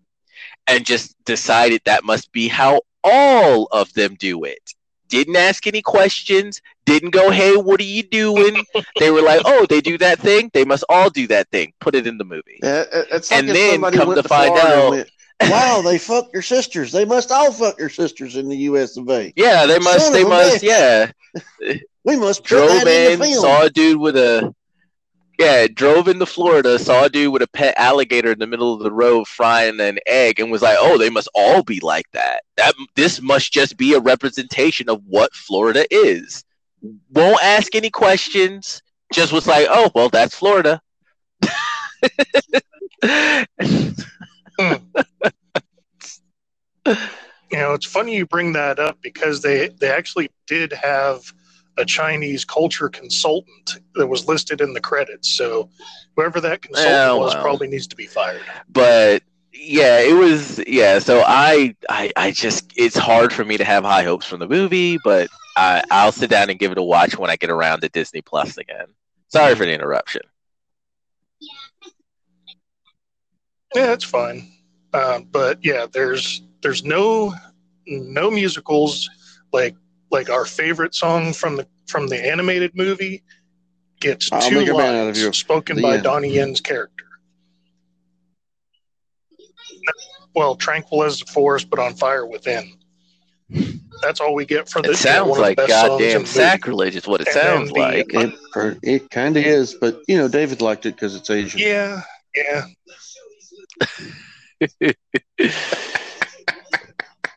and just decided that must be how all of them do it. Didn't ask any questions. Didn't go, hey, what are you doing? They were like, oh, they do that thing. They must all do that thing. Put it in the movie. Yeah, it's like and then come to, to find out. Wow, they fuck your sisters. They must all fuck your sisters in the U S of A. Yeah, they must. Son they must. Yeah, we must. Drove in, in saw a dude with a. Yeah, drove into Florida, saw a dude with a pet alligator in the middle of the road frying an egg, and was like, "Oh, they must all be like that. That this must just be a representation of what Florida is." Won't ask any questions. Just was like, "Oh, well, that's Florida." Mm. You know, it's funny you bring that up because they, they actually did have a Chinese culture consultant that was listed in the credits. So whoever that consultant oh, was well. probably needs to be fired. But yeah, it was yeah. So I, I I just it's hard for me to have high hopes from the movie, but I I'll sit down and give it a watch when I get around to Disney Plus again. Sorry for the interruption. Yeah, that's fine. Uh, but yeah, there's there's no no musicals like like our favorite song from the from the animated movie gets I'll two lines spoken the by end. Donnie Yen's character. Well, tranquil as the forest, but on fire within. That's all we get for the. It sounds you know, like goddamn sacrilege is what it and sounds the, like. It, uh, it kind of is, but you know, David liked it because it's Asian. Yeah, yeah.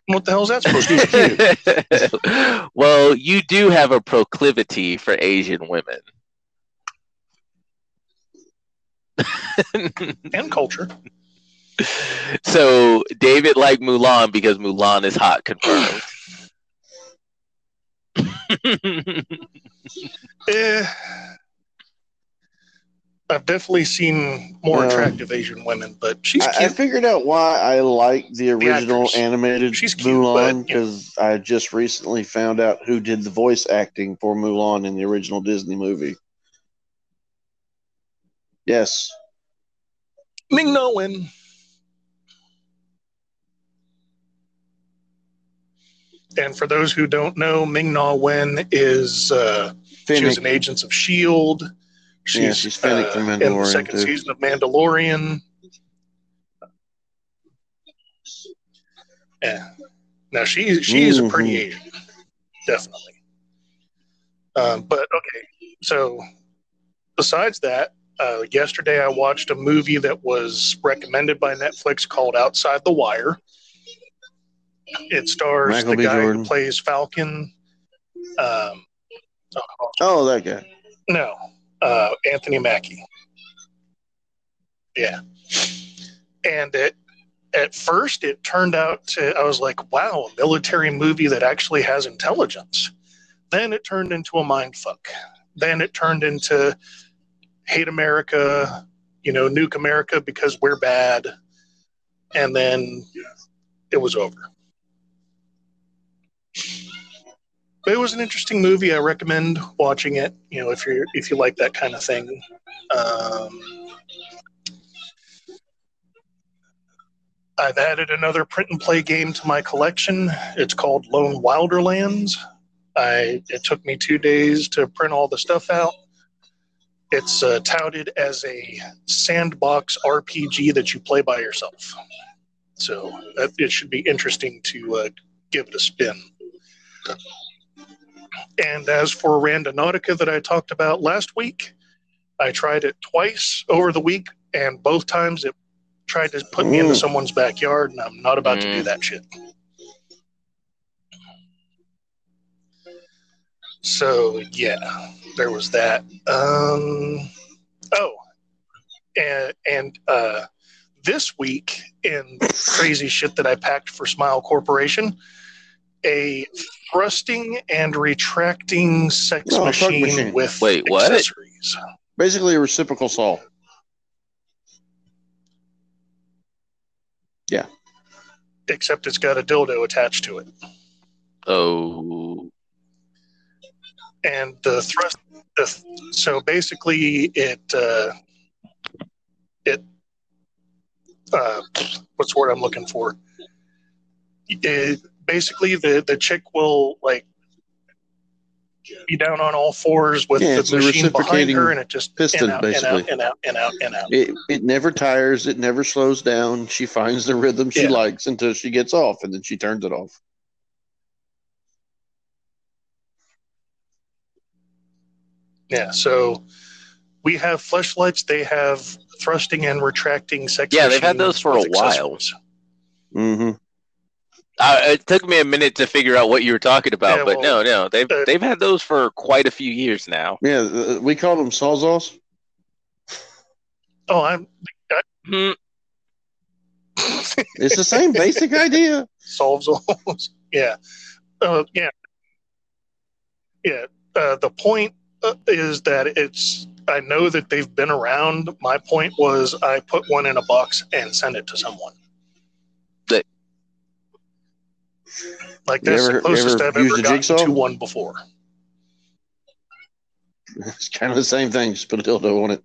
What the hell is that supposed to be? Well, you do have a proclivity for Asian women and culture. So David liked Mulan because Mulan is hot, confirmed. eh. I've definitely seen more um, attractive Asian women, but she's cute. I, I figured out why I like the original the animated she's cute, Mulan because yeah. I just recently found out who did the voice acting for Mulan in the original Disney movie. Yes. Ming-Na Wen. And for those who don't know, Ming-Na Wen is uh, she was in Agents of Shield. She's, yeah, she's uh, from in the second too. season of Mandalorian. Yeah. Now, she, she mm-hmm. is a pretty Asian. Definitely. Um, but, okay, so besides that, Uh, yesterday, I watched a movie that was recommended by Netflix called Outside the Wire. It stars Michael the B. guy Jordan. who plays Falcon. Um, oh, oh, that guy. No, uh, Anthony Mackie. Yeah. And it, at first, it turned out to, I was like, wow, a military movie that actually has intelligence. Then it turned into a mindfuck. Then it turned into hate America, you know, nuke America because we're bad. And then it was over. But it was an interesting movie. I recommend watching it, you know, if you if you like that kind of thing. Um, I've added another print and play game to my collection. It's called Lone Wilderlands. I, it took me two days to print all the stuff out. It's uh, touted as a sandbox R P G that you play by yourself. So that, it should be interesting to uh, give it a spin. And as for Randonautica that I talked about last week, I tried it twice over the week, and both times it tried to put me Ooh. into someone's backyard, and I'm not about mm. to do that shit. So, yeah, there was that. Um, oh, and, and uh, this week in crazy shit that I packed for Smile Corporation, a thrusting and retracting sex oh, machine, machine with Wait, accessories. What? Basically a reciprocal saw. Yeah. Except it's got a dildo attached to it. Oh... And the thrust, the th- so basically it, uh, it, uh, what's the word I'm looking for? It, basically, the, the chick will like be down on all fours with yeah, the machine behind her, and it just piston, in out, basically. In out, in out, in out, in out. It it never tires, it never slows down. She finds the rhythm she yeah. likes until she gets off, and then she turns it off. Yeah, so we have fleshlights. They have thrusting and retracting sex. Yeah, they've had those for a while. Mm-hmm. Uh, it took me a minute to figure out what you were talking about, yeah, but well, no, no, they've uh, they've had those for quite a few years now. Yeah, we call them sawzalls. Oh, I'm. I, hmm. It's the same basic idea. Sawzalls. Yeah. Uh, yeah. Yeah. Uh, the point. Is that it's I know that they've been around. My point was I put one in a box and sent it to someone. They, like that's the closest I've ever gotten to one before. It's kind of the same thing, just put a dildo on it.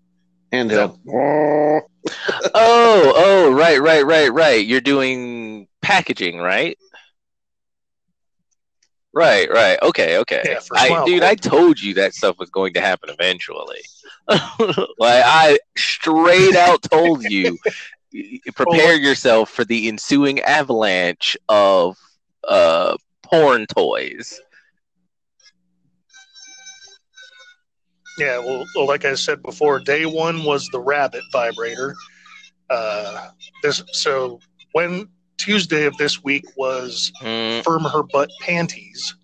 Handheld. Yeah. oh, oh, right, right, right, right. You're doing packaging, right? Right, right. Okay, okay. Yeah, I, dude, I told you that stuff was going to happen eventually. Like I straight out told you, prepare yourself for the ensuing avalanche of uh, porn toys. Yeah, well, well, like I said before, day one was the rabbit vibrator. Uh, this so when... Tuesday of this week was mm. firm her butt panties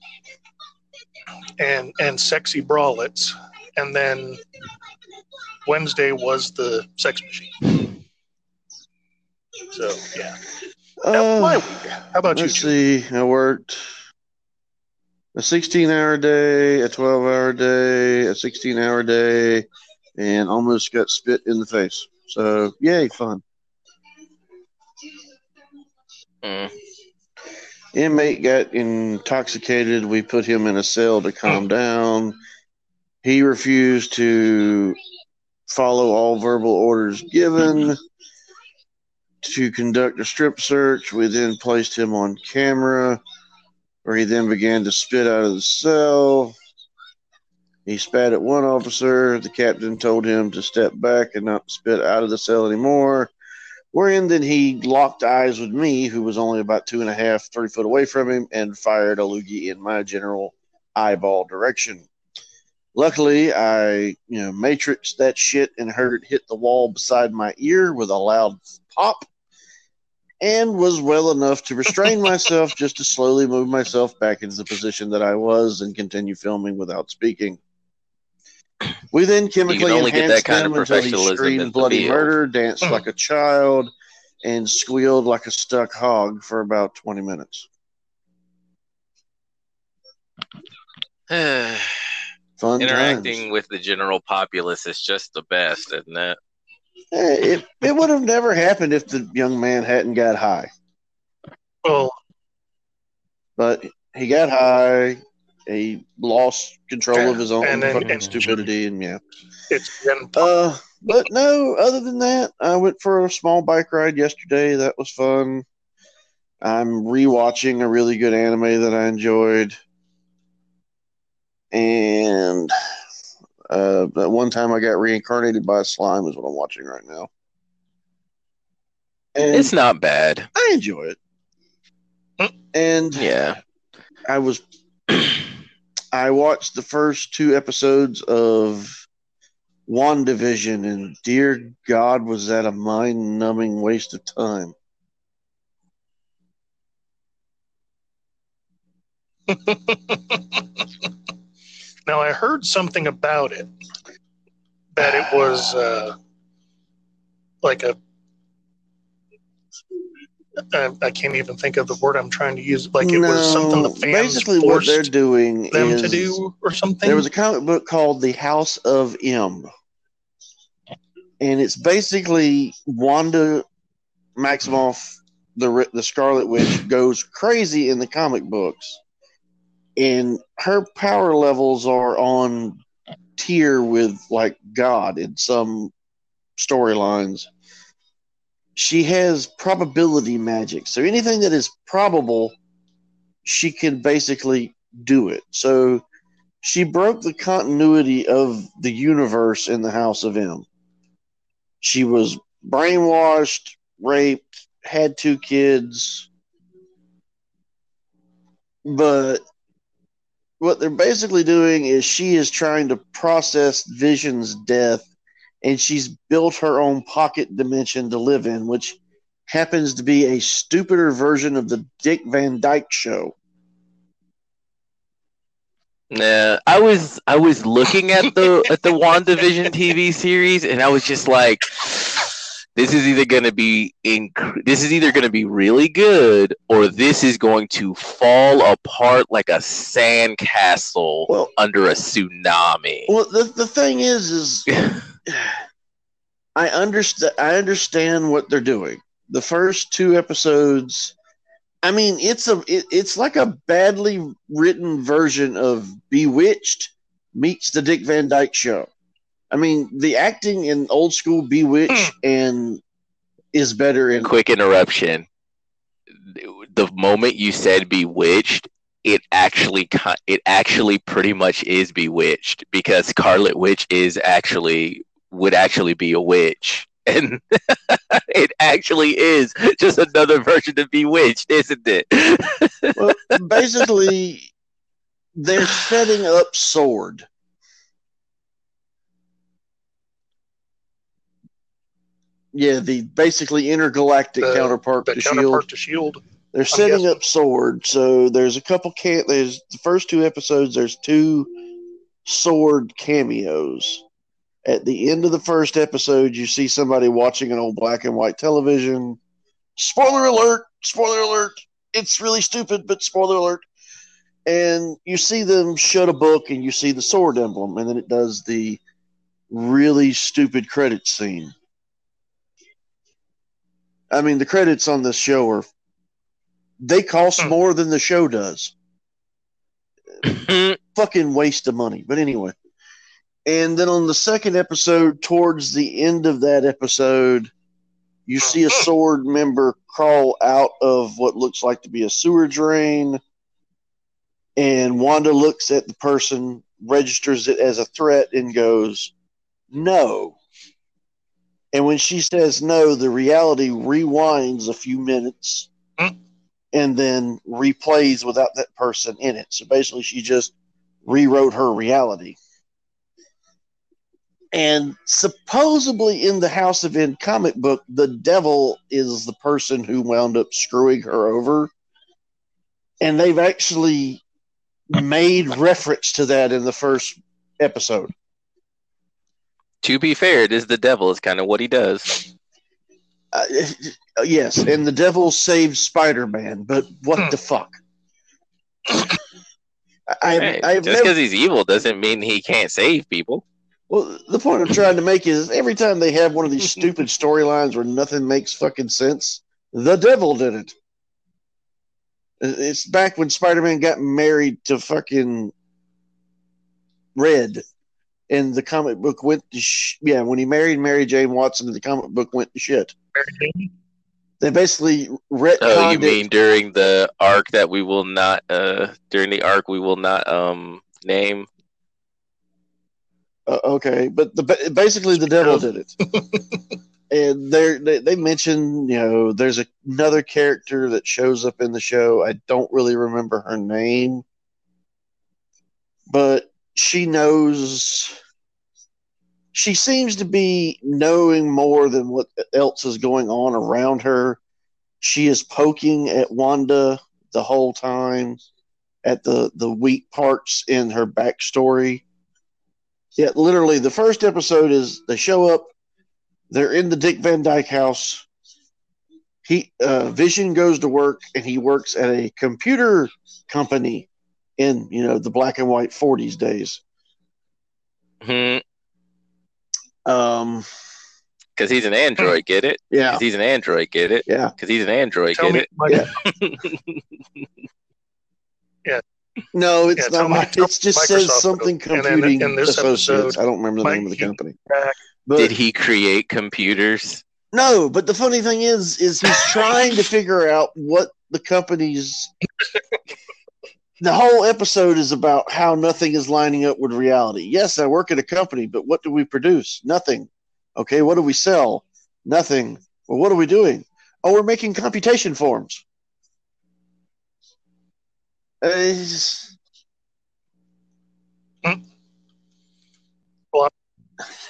and and sexy bralettes, and then Wednesday was the sex machine. So yeah, uh, now, my week. How about let's you? Let's see. I worked a sixteen-hour day, a twelve-hour day, a sixteen-hour day, and almost got spit in the face. So yay, fun. Mm. Inmate got intoxicated. We put him in a cell to calm down. He refused to follow all verbal orders given. To conduct a strip search, we then placed him on camera, where he then began to spit out of the cell. He spat at one officer. The captain told him to step back and not spit out of the cell anymore. Wherein then he locked eyes with me, who was only about two and a half, three foot away from him, and fired a loogie in my general eyeball direction. Luckily, I, you know, matrixed that shit and heard it hit the wall beside my ear with a loud pop and was well enough to restrain myself just to slowly move myself back into the position that I was and continue filming without speaking. We then chemically enhanced him until he screamed bloody murder, danced like a child, and squealed like a stuck hog for about twenty minutes. Fun interacting times. With the general populace is just the best, isn't it? It it would have never happened if the young man hadn't got high. Well, but he got high. He lost control yeah, of his own and then, fucking and stupidity, and yeah. It's been- uh, but no, other than that, I went for a small bike ride yesterday. That was fun. I'm rewatching a really good anime that I enjoyed. And uh, that one time I got reincarnated by a slime is what I'm watching right now. And it's not bad. I enjoy it. And yeah, I was I watched the first two episodes of WandaVision, and dear God, was that a mind-numbing waste of time. Now, I heard something about it, that it was uh, like a, I, I can't even think of the word I'm trying to use. Like it no, was something the fans basically forced what they're doing them is, to do or something. There was a comic book called The House of M. And it's basically Wanda Maximoff, the, the Scarlet Witch, goes crazy in the comic books. And her power levels are on tier with, like, God in some storylines. She has probability magic. So anything that is probable, she can basically do it. So she broke the continuity of the universe in the House of M. She was brainwashed, raped, had two kids. But what they're basically doing is she is trying to process Vision's death, and she's built her own pocket dimension to live in, which happens to be a stupider version of the Dick Van Dyke show. Nah, I was I was looking at the at the WandaVision T V series, and I was just like, this is either going to be inc- this is either going to be really good, or this is going to fall apart like a sandcastle well, under a tsunami. Well, the the thing is, is I understand. I understand what they're doing. The first two episodes, I mean, it's a it, it's like a badly written version of Bewitched meets the Dick Van Dyke show. I mean, the acting in old school Bewitched mm. and is better in... Quick interruption. The moment you said Bewitched, it actually it actually pretty much is Bewitched, because Scarlet Witch is actually would actually be a witch. And it actually is just another version of Bewitched, isn't it? Well, basically, they're setting up Sword. Yeah, the basically intergalactic the, counterpart, the to, counterpart Shield. to Shield. They're I'm setting guessing. up Sword. So there's a couple can there's the first two episodes, there's two Sword cameos. At the end of the first episode, you see somebody watching an old black and white television. Spoiler alert, spoiler alert. It's really stupid, but spoiler alert. And you see them shut a book and you see the Sword emblem, and then it does the really stupid credits scene. I mean, the credits on this show are, they cost mm. more than the show does. Fucking waste of money. But anyway. And then on the second episode, towards the end of that episode, you see a Sword member crawl out of what looks like to be a sewer drain. And Wanda looks at the person, registers it as a threat, and goes, no. And when she says no, the reality rewinds a few minutes mm. and then replays without that person in it. So basically she just rewrote her reality. And supposedly in the House of M comic book, the devil is the person who wound up screwing her over. And they've actually made reference to that in the first episode. To be fair, it is the devil. It's kind of what he does. Uh, yes, and the devil saved Spider-Man, but what the fuck? I, hey, I've just because he's evil doesn't mean he can't save people. Well, the point I'm trying to make is every time they have one of these stupid storylines where nothing makes fucking sense, the devil did it. It's back when Spider-Man got married to fucking Red, and the comic book went to sh- yeah, when he married Mary Jane Watson, the comic book went to shit. They basically retconned. Oh, you mean it. during the arc that we will not uh, during the arc we will not um, name. Uh, okay, but the, basically the devil did it. And they they mentioned, you know, there's a, another character that shows up in the show. I don't really remember her name, but she knows. She seems to be knowing more than what else is going on around her. She is poking at Wanda the whole time, at the, the weak parts in her backstory. Yet, literally, the first episode is they show up. They're in the Dick Van Dyke house. He uh, Vision goes to work, and he works at a computer company in, you know, the black and white forties days. Hmm. Um, because he's an android, get it? Yeah. Because he's an android, get it? Yeah. Because he's an android, tell get it? Yeah. Yeah. No, it's yeah, not. My, it just Microsoft says something computing in this associates. Episode, I don't remember the Mike name of the company. But, did he create computers? No, but the funny thing is, is he's trying to figure out what the company's. The whole episode is about how nothing is lining up with reality. Yes, I work at a company, but what do we produce? Nothing. Okay, what do we sell? Nothing. Well, what are we doing? Oh, we're making computation forms. Uh, well,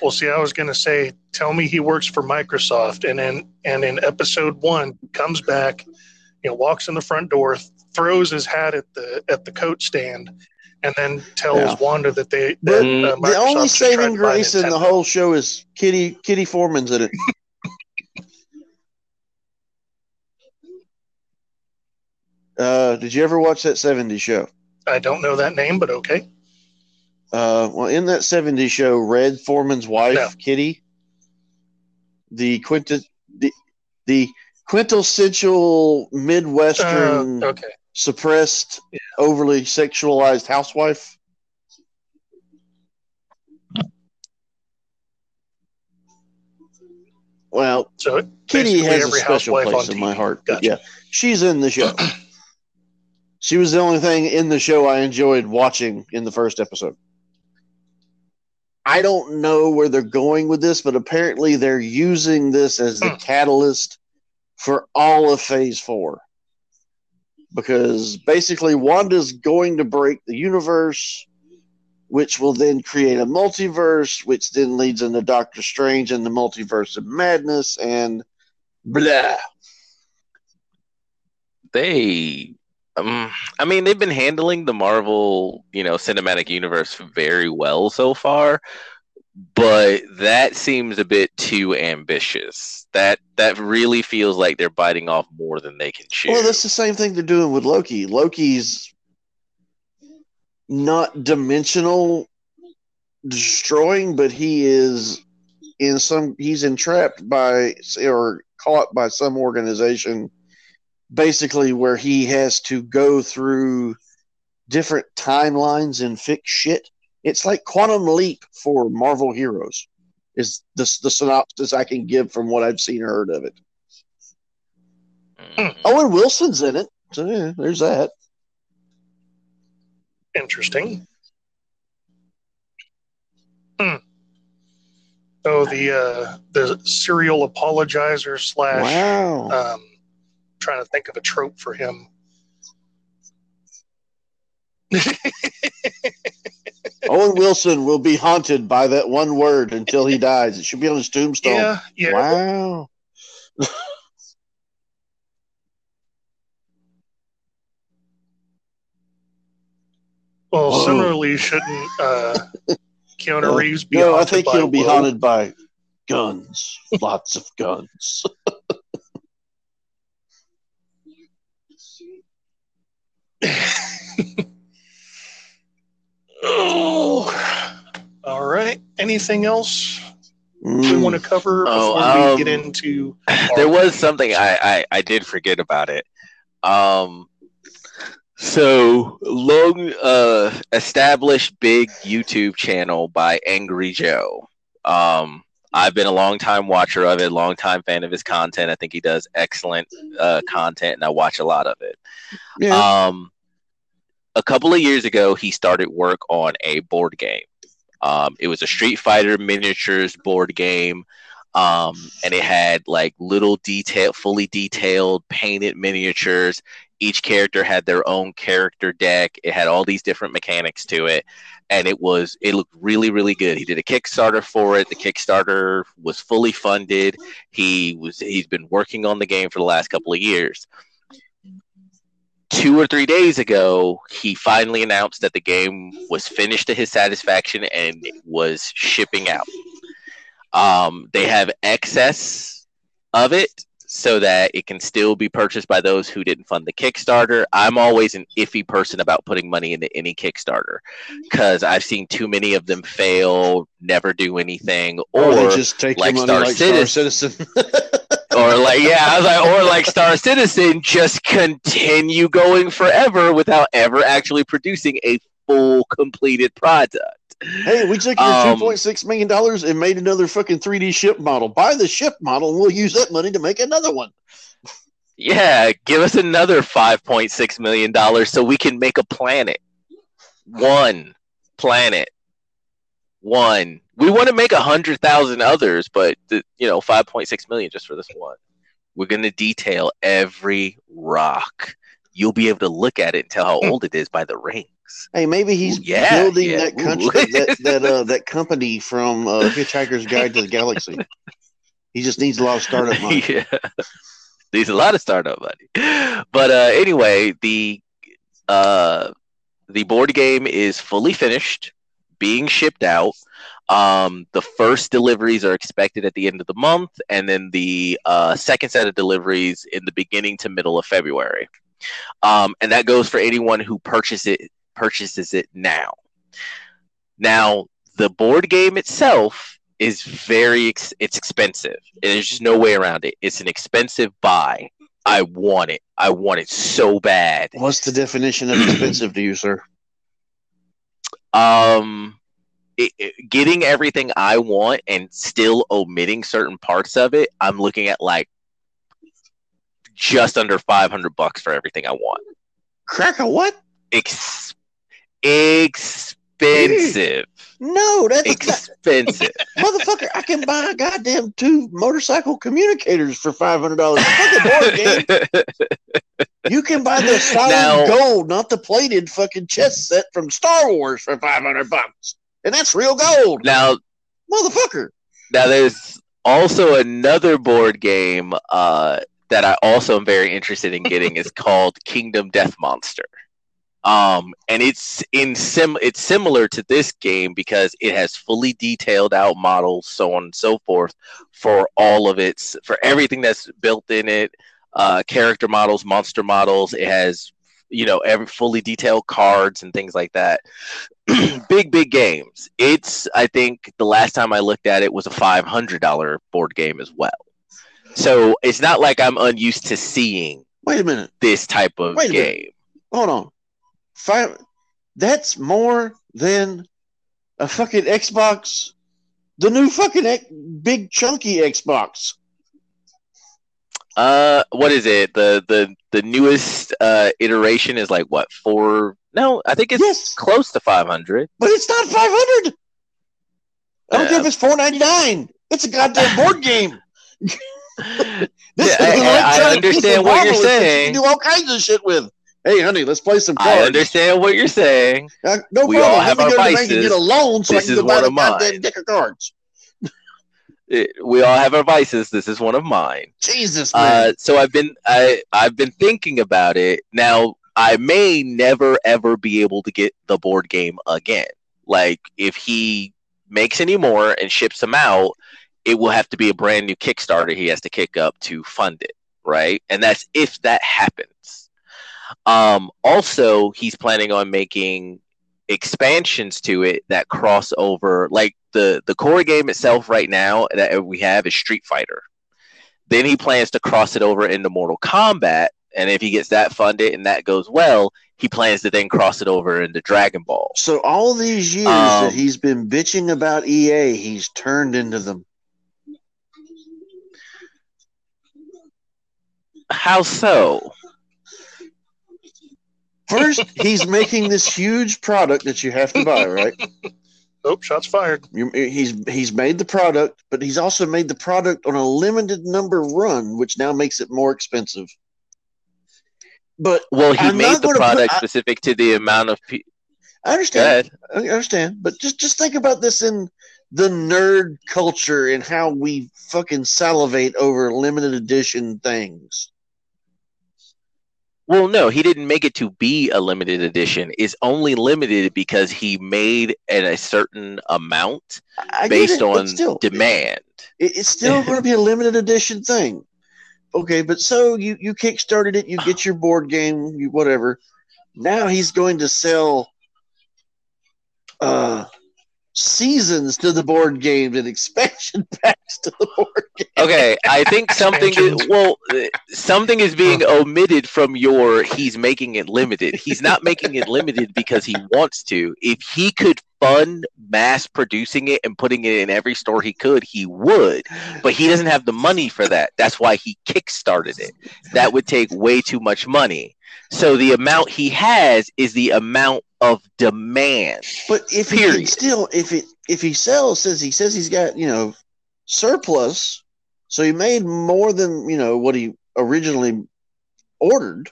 well, see, I was going to say, tell me he works for Microsoft, and then and in episode one, comes back, you know, walks in the front door, th- throws his hat at the at the coat stand, and then tells yeah. Wanda that they. That, but uh, the only saving grace in the whole show is Kitty Kitty Foreman's in it. Uh, did you ever watch that seventies show? I don't know that name, but okay. Uh, well, in that seventies show, Red Foreman's wife, no. Kitty, the quinti- the, the quintessential Midwestern, uh, okay. suppressed, yeah. overly sexualized housewife. Well, so Kitty has a special place in my heart. Gotcha. Yeah, she's in the show. She was the only thing in the show I enjoyed watching in the first episode. I don't know where they're going with this, but apparently they're using this as the catalyst for all of Phase four. Because basically Wanda's going to break the universe, which will then create a multiverse, which then leads into Doctor Strange and the Multiverse of Madness and blah. They... Um, I mean, they've been handling the Marvel, you know, cinematic universe very well so far, but that seems a bit too ambitious. That that really feels like they're biting off more than they can chew. Well, that's the same thing they're doing with Loki. Loki's not dimensional destroying, but he is in some. He's entrapped by or caught by some organization. Basically where he has to go through different timelines and fix shit. It's like Quantum Leap for Marvel heroes is the, the synopsis I can give from what I've seen or heard of it. Mm. Owen Wilson's in it. So yeah, there's that. Interesting. Mm. So the, uh, the serial apologizer slash, wow. um, trying to think of a trope for him. Owen Wilson will be haunted by that one word until he dies. It should be on his tombstone. Yeah, yeah. Wow. Well, whoa. Similarly, shouldn't uh, Keanu no, Reeves be no, haunted by I think by he'll be whoa. haunted by guns. Lots of guns. Oh, all right. Anything else mm. we want to cover before oh, um, we get into? There was something I, I, I did forget about it. Um, so long uh, established big YouTube channel by Angry Joe. Um, I've been a long time watcher of it, long time fan of his content. I think he does excellent uh, content, and I watch a lot of it. Yeah. Um, a couple of years ago, he started work on a board game. Um, it was a Street Fighter miniatures board game, um, and it had like little detail, fully detailed, painted miniatures. Each character had their own character deck. It had all these different mechanics to it, and it was it looked really, really good. He did a Kickstarter for it. The Kickstarter was fully funded. He was he's been working on the game for the last couple of years. Two or three days ago, he finally announced that the game was finished to his satisfaction and was shipping out. Um, they have excess of it, so that it can still be purchased by those who didn't fund the Kickstarter. I'm always an iffy person about putting money into any Kickstarter because I've seen too many of them fail, never do anything, or, or just take like, money Star, like Citizen, Star Citizen. Or like yeah, I was like, or like Star Citizen, just continue going forever without ever actually producing a full completed product. Hey, we took your um, two point six million dollars and made another fucking three D ship model. Buy the ship model and we'll use that money to make another one. Yeah, give us another five point six million dollars so we can make a planet. One planet. One. We want to make one hundred thousand others, but the, you know, five point six million dollars just for this one. We're going to detail every rock. You'll be able to look at it and tell how old it is by the ring. Hey, maybe he's Ooh, yeah, building yeah. that country, that that, uh, that company from uh, Hitchhiker's Guide to the Galaxy. He just needs a lot of startup money. Yeah, needs a lot of startup money. But uh, anyway, the uh, the board game is fully finished, being shipped out. Um, the first deliveries are expected at the end of the month, and then the uh, second set of deliveries in the beginning to middle of February. Um, and that goes for anyone who purchases it. purchases it now. Now, the board game itself is very, ex- it's expensive. There's just no way around it. It's an expensive buy. I want it. I want it so bad. What's the definition of expensive to you, sir? Um, it, it, getting everything I want and still omitting certain parts of it, I'm looking at like just under five hundred bucks for everything I want. Crack a what? Ex- expensive. No, that's expensive. Not, motherfucker, I can buy goddamn two motorcycle communicators for five hundred dollars. Fucking board game. You can buy the solid now, gold, not the plated fucking chess set from Star Wars for five hundred bucks. And that's real gold. Now, motherfucker. Now, there's also another board game uh, that I also am very interested in getting. It's called Kingdom Death Monster. Um, and it's in sim. It's similar to this game because it has fully detailed out models, so on and so forth, for all of its, for everything that's built in it, uh, character models, monster models. It has, you know, every fully detailed cards and things like that. Big, big games. It's, I think the last time I looked at it was a five hundred dollars board game as well. So it's not like I'm unused to seeing. Wait a minute. This type of Wait a game. Minute. Hold on. Five, that's more than a fucking Xbox, the new fucking ex, big chunky Xbox. Uh, what is it? The the the newest uh, iteration is like what four? No, I think it's yes. close to five hundred. But it's not five hundred. I don't uh, care if it's four ninety nine. It's a goddamn board game. This yeah, is I, I understand what you're saying. You can do all kinds of shit with. hey, honey, let's play some cards. I understand what you're saying. Uh, no we problem. All have Let me our go vices. To get a loan so this I can go buy the goddamn deck of cards. It, we all have our vices. This is one of mine. Jesus, man. Uh, so I've been, I, I've been thinking about it. Now, I may never, ever be able to get the board game again. Like, if he makes any more and ships them out, it will have to be a brand new Kickstarter he has to kick up to fund it, right? And that's if that happens. Um, also, he's planning on making expansions to it that cross over. Like, the, the core game itself right now that we have is Street Fighter. Then he plans to cross it over into Mortal Kombat, and if he gets that funded and that goes well, he plans to then cross it over into Dragon Ball. So all these years um, that he's been bitching about E A, he's turned into them. How so? First, he's making this huge product that you have to buy, right? Oh, shots fired. You, he's he's made the product, but he's also made the product on a limited number run, which now makes it more expensive. But well, he I'm made the product put, specific I, to the amount of people. I understand. I understand. But just, just think about this in the nerd culture and how we fucking salivate over limited edition things. Well, no, he didn't make it to be a limited edition. It's only limited because he made at a certain amount I based it, on still, demand. It, it's still going to be a limited edition thing. Okay, but so you, you kickstarted it, you get your board game, you whatever. Now he's going to sell uh, seasons to the board game and expansion packs to the board game. Okay, I think something is, well, something is being omitted from your he's making it limited. He's not making it limited because he wants to. If he could fund mass producing it and putting it in every store he could, he would, but he doesn't have the money for that. That's why he kickstarted it. That would take way too much money. So the amount he has is the amount of demand. But if period. he can still, if it, if he sells, says he says he's got, you know, surplus, so he made more than, you know, what he originally ordered.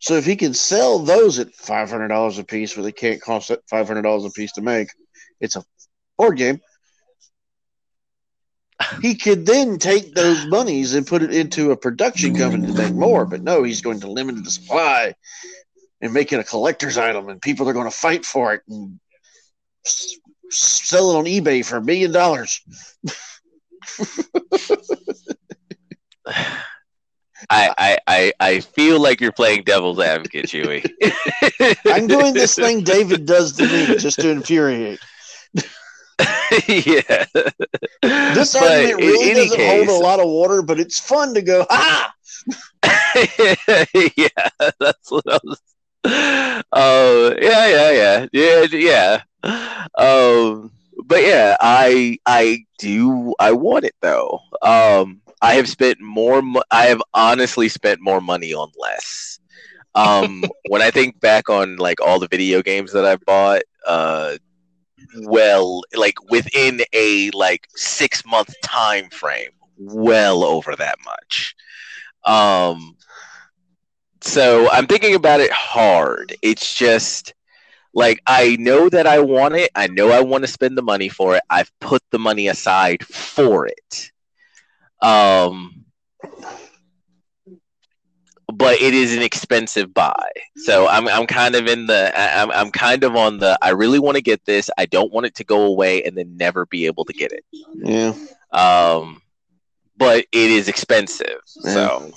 So if he can sell those at five hundred dollars a piece, where they can't cost five hundred dollars a piece to make, it's a board game. He could then take those monies and put it into a production company to make more. But no, he's going to limit the supply and make it a collector's item, and people are going to fight for it and s- sell it on eBay for a million dollars. I, I, I feel like you're playing devil's advocate, Chewy. I'm doing this thing David does to me just to infuriate. Yeah. This but argument really doesn't case, hold a lot of water, but it's fun to go, ah! Yeah, that's what I was... Oh, uh, yeah, yeah, yeah. Yeah, yeah. Um, but yeah, I, I do... I want it, though. Um... I have spent more. Mo- I have honestly spent more money on less. Um, when I think back on like all the video games that I've bought, uh, well, like within a like six month time frame, well over that much. Um, so I'm thinking about it hard. It's just like I know that I want it. I know I want to spend the money for it. I've put the money aside for it. Um, but it is an expensive buy, so I'm I'm kind of in the I'm I'm kind of on the I really want to get this. I don't want it to go away and then never be able to get it. Yeah. Um, but it is expensive. Yeah. So,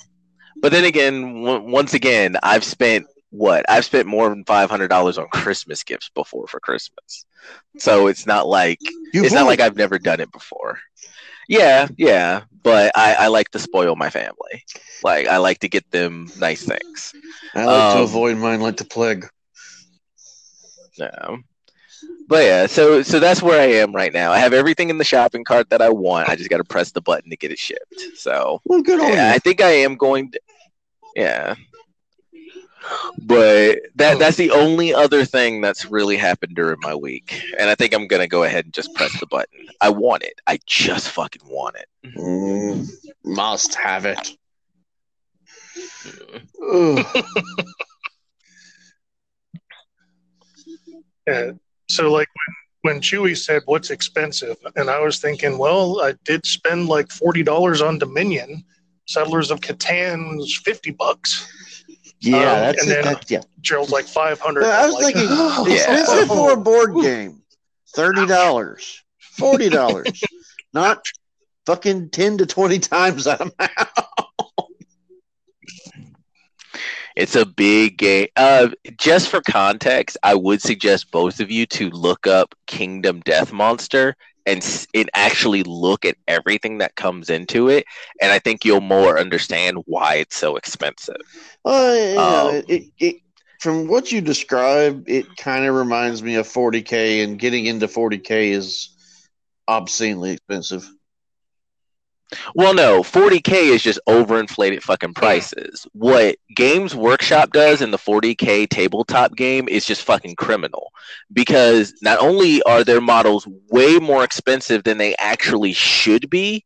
but then again, w- once again, I've spent what I've spent more than five hundred dollars on Christmas gifts before for Christmas. So it's not like you it's not like I've never done it before. Yeah, yeah, but I, I like to spoil my family. Like, I like to get them nice things. I like um, to avoid mine like the plague. No. But yeah, so so that's where I am right now. I have everything in the shopping cart that I want. I just got to press the button to get it shipped. So, well, good on yeah, you. I think I am going to... Yeah. But that that's the only other thing that's really happened during my week. And I think I'm going to go ahead and just press the button. I want it. I just fucking want it. Mm, must have it. And so, like, when, when Chewy said, what's expensive? And I was thinking, well, I did spend like forty dollars on Dominion. Settlers of Catan's fifty bucks. Yeah, um, that's and then that, yeah. Gerald's like five hundred. But I was like, thinking, oh, yeah. expensive for a board game. thirty dollars, forty dollars. Not fucking ten to twenty times that amount. It's a big game. Uh, just for context, I would suggest both of you to look up Kingdom Death Monster and, and actually look at everything that comes into it. And I think you'll more understand why it's so expensive. Well, you know, um, it, it, from what you describe, it kind of reminds me of forty K, and getting into forty K is obscenely expensive. Well, no, forty K is just overinflated fucking prices. What Games Workshop does in the forty K tabletop game is just fucking criminal, because not only are their models way more expensive than they actually should be,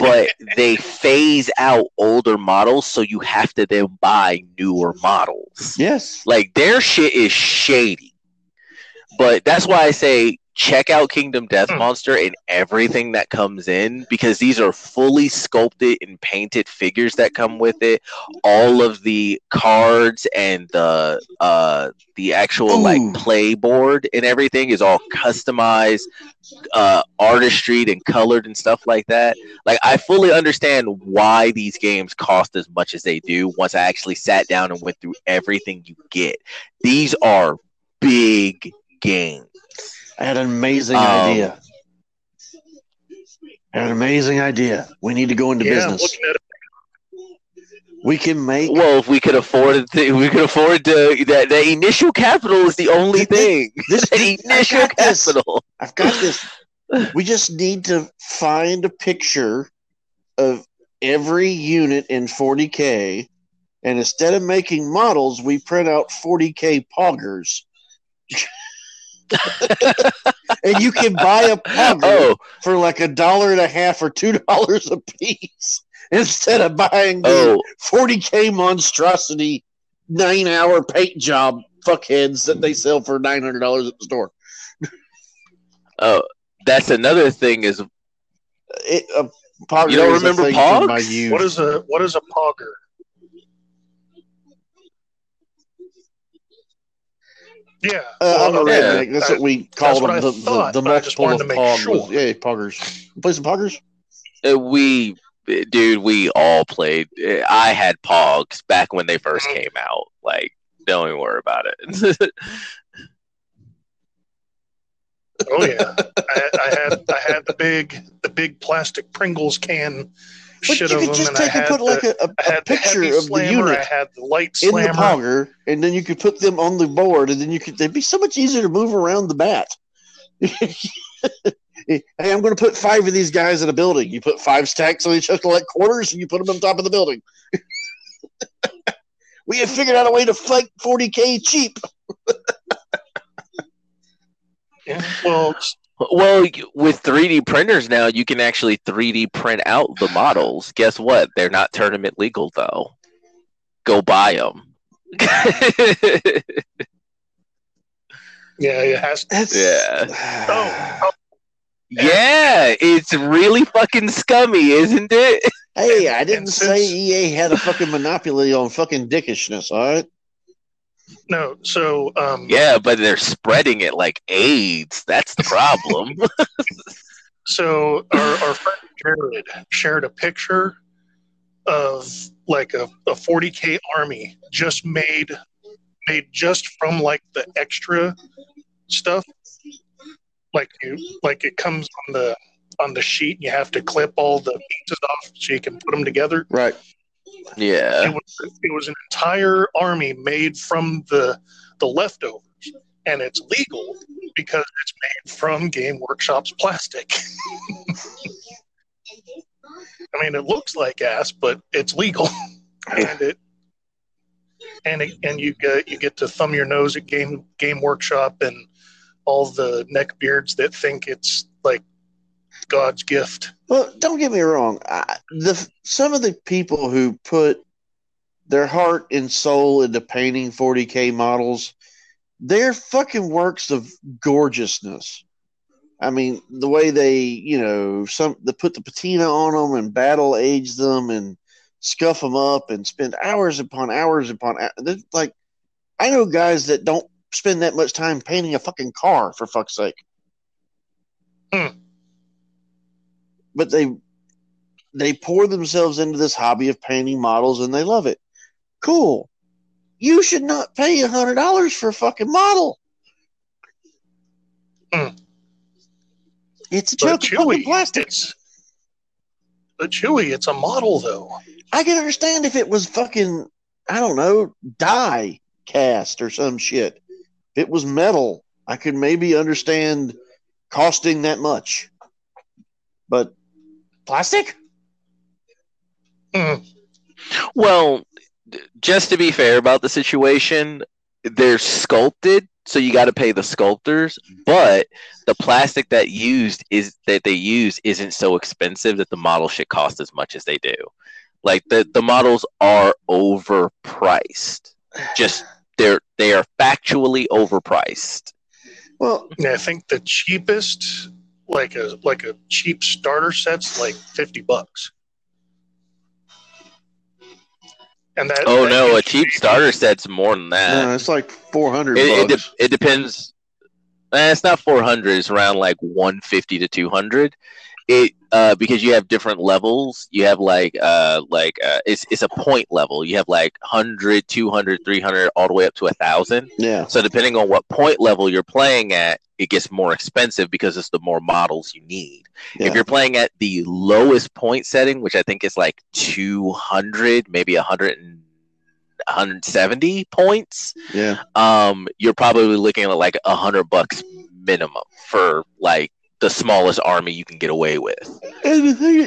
but they phase out older models, so you have to then buy newer models. Yes. Like, their shit is shady. But that's why I say check out Kingdom Death Monster and everything that comes in, because these are fully sculpted and painted figures that come with it. All of the cards and the uh, the actual Ooh. like play board and everything is all customized, uh, artistry and colored and stuff like that. Like, I fully understand why these games cost as much as they do once I actually sat down and went through everything you get. These are big games. I had an amazing um, idea. I had an amazing idea. We need to go into yeah, business. We can make. Well, if we could afford it, th- we could afford to. That the initial capital is the only thing. This the initial I've capital. This. I've got this. We just need to find a picture of every unit in forty K, and instead of making models, we print out forty K poggers. And you can buy a pogger oh. for like a dollar and a half or two dollars a piece instead of buying the forty K monstrosity nine hour paint job fuckheads that they sell for nine hundred dollars at the store. Oh, that's another thing is it, a pogger. You don't remember pogs? What is a what is a pogger? Yeah, uh, well, I'm a redneck. Yeah. That's I, what we call them. The, thought, the, the multiple of poggers. Sure. Yeah, poggers. You play some poggers? Uh, we, dude, we all played. I had pogs back when they first came out. Like, don't even worry about it. Oh yeah, I, I had I had the big the big plastic Pringles can. But you could just take and put like a, a picture of the unit in the pogger, and then you could put them on the board, and then you could—they'd be so much easier to move around the bat. Hey, I'm going to put five of these guys in a building. You put five stacks on each other like quarters, and you put them on top of the building. We have figured out a way to fight forty K cheap. Yeah, well. Well, with three D printers now, you can actually three D print out the models. Guess what? They're not tournament legal, though. Go buy them. Yeah, it has to. Yeah. Oh, oh. Yeah, it's really fucking scummy, isn't it? Hey, I didn't say E A had a fucking monopoly on fucking dickishness, all right? No, so um, yeah, but they're spreading it like AIDS. That's the problem. So our, our friend Jared shared a picture of like a, a forty K army just made made just from like the extra stuff. Like you, like it comes on the on the sheet. And you have to clip all the pieces off so you can put them together. Right. Yeah, it was, it was an entire army made from the the leftovers, and it's legal because it's made from Game Workshop's plastic. I mean, it looks like ass, but it's legal, and it and it, and you get you get to thumb your nose at Game Game Workshop and all the neckbeards that think it's like God's gift. Well, don't get me wrong. I, the some of the people who put their heart and soul into painting forty K models they're fucking works of gorgeousness. I mean, the way they, you know, some they put the patina on them and battle age them and scuff them up and spend hours upon hours upon hours. Like, I know guys that don't spend that much time painting a fucking car, for fuck's sake. Mm. But they they pour themselves into this hobby of painting models and they love it. Cool. You should not pay one hundred dollars for a fucking model. Mm. It's a but joke of plastics. But Chewy, it's a model, though. I can understand if it was fucking, I don't know, die cast or some shit. If it was metal, I could maybe understand costing that much. But plastic? Mm. Well, just to be fair about the situation, they're sculpted, so you got to pay the sculptors, but the plastic that used is that they use isn't so expensive that the model should cost as much as they do. Like the, the models are overpriced. Just they're they are factually overpriced. Well, I think the cheapest, like a like a cheap starter set's like fifty bucks. And that, oh that no, a cheap starter set's more than that. No, it's like four hundred. It, it, de- it depends. Eh, it's not four hundred. It's around like one fifty to two hundred. It uh, because you have different levels. You have like uh, like uh, it's it's a point level. You have like one hundred, two hundred, three hundred, all the way up to a thousand. Yeah. So depending on what point level you're playing at, it gets more expensive because it's the more models you need. Yeah. If you're playing at the lowest point setting, which I think is like two hundred, maybe one hundred, one hundred seventy points, yeah, um, you're probably looking at like one hundred bucks minimum for like the smallest army you can get away with. And the thing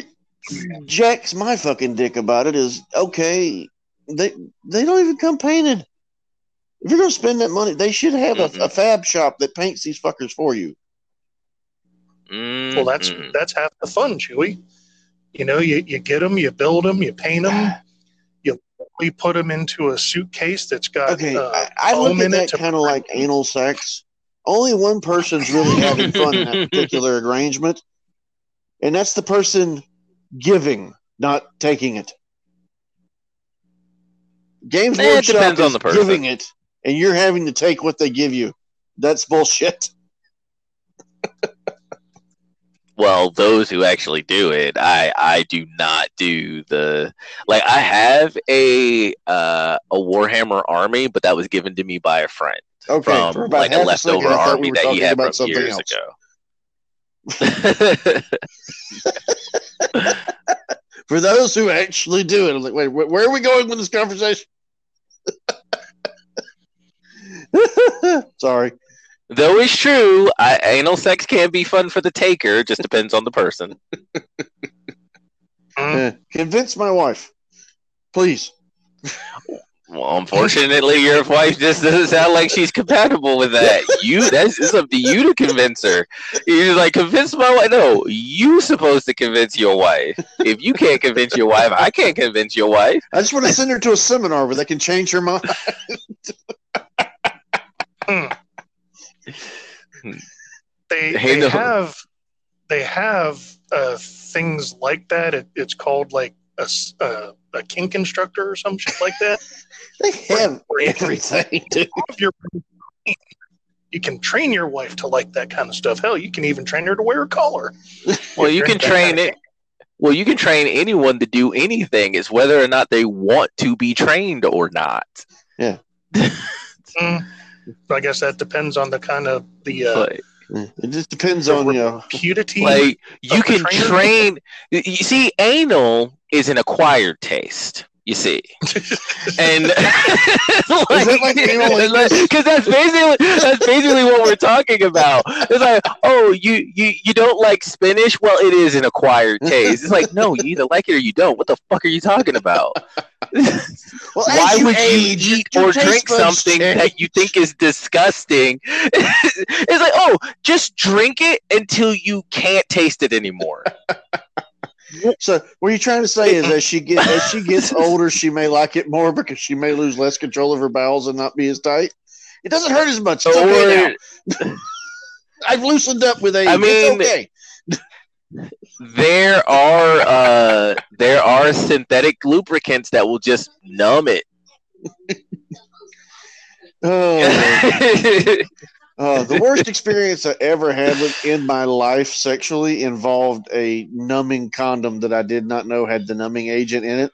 that jacks my fucking dick about it is, okay, they they don't even come painted. If you're going to spend that money, they should have mm-hmm. a, a fab shop that paints these fuckers for you. Mm-hmm. Well, that's that's half the fun, Chewy. You know, you, you get them, you build them, you paint them, you we put them into a suitcase that's got okay. Uh, I, I look at that kind of like anal sex. Only one person's really having fun in that particular arrangement, and that's the person giving, not taking it. Games Workshop is on the person giving it, and you're having to take what they give you. That's bullshit. Well, those who actually do it, I, I do not do the like. I have a uh, a Warhammer army, but that was given to me by a friend. Okay, from for about like half a leftover second, army we that he had about from years else. ago. For those who actually do it, I'm like, wait, where are we going with this conversation? Sorry. Though it's true, I, anal sex can be fun for the taker. It just depends on the person. uh, convince my wife, please. Well, unfortunately, your wife just doesn't sound like she's compatible with that. You, that's it's up to you to convince her. You're like, convince my wife. No, you're supposed to convince your wife. If you can't convince your wife, I can't convince your wife. I just want to send her to a seminar where they can change her mind. They, they have, they have uh, things like that. It, it's called like a, uh, a kink instructor or some shit like that. They have everything. You can train your wife to like that kind of stuff. Hell, you can even train her to wear a collar. Well, you can train it. Well, you can train anyone to do anything. It's whether or not they want to be trained or not. Yeah. mm, I guess that depends on the kind of the. Uh, It just depends so on you know, purity. Like you can train. You see, anal is an acquired taste. You see, and like, because that's basically that's basically what we're talking about. It's like, oh, you, you you don't like spinach? Well, it is an acquired taste. It's like, no, you either like it or you don't. What the fuck are you talking about? Well, why you would age, you eat you or drink something change. That you think is disgusting? It's like, oh, just drink it until you can't taste it anymore. So what you're trying to say is as she get as she gets older, she may like it more because she may lose less control of her bowels and not be as tight. It doesn't hurt as much. It's okay now. I've loosened up with age. I mean, it's okay. there are uh, there are synthetic lubricants that will just numb it. oh, uh, the worst experience I ever had with, in my life sexually involved a numbing condom that I did not know had the numbing agent in it.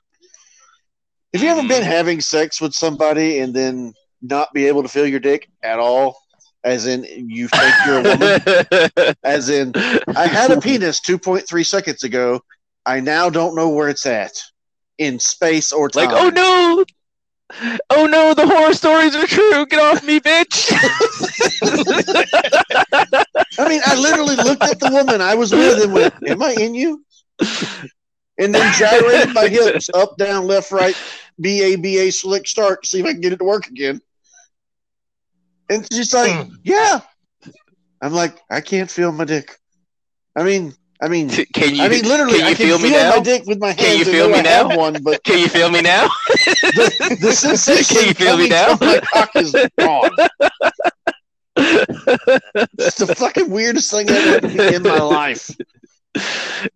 Have you ever been having sex with somebody and then not be able to feel your dick at all? As in, you think you're a woman? As in, I had a penis two point three seconds ago. I now don't know where it's at in space or time. Like, oh no! Oh no, the horror stories are true. Get off me, bitch. I mean, I literally looked at the woman I was with and went, am I in you? And then gyrated my hips up, down, left, right, B A B A, slick start, to see if I can get it to work again. And she's like, mm. yeah. I'm like, I can't feel my dick. I mean, I mean, can you, I mean, literally, can you I can feel, feel, me feel now? my dick with my hands. Can you feel me I now? One, but can you feel me now? The, the sensation can you feel me now? My cock is gone. It's the fucking weirdest thing that happened in my life.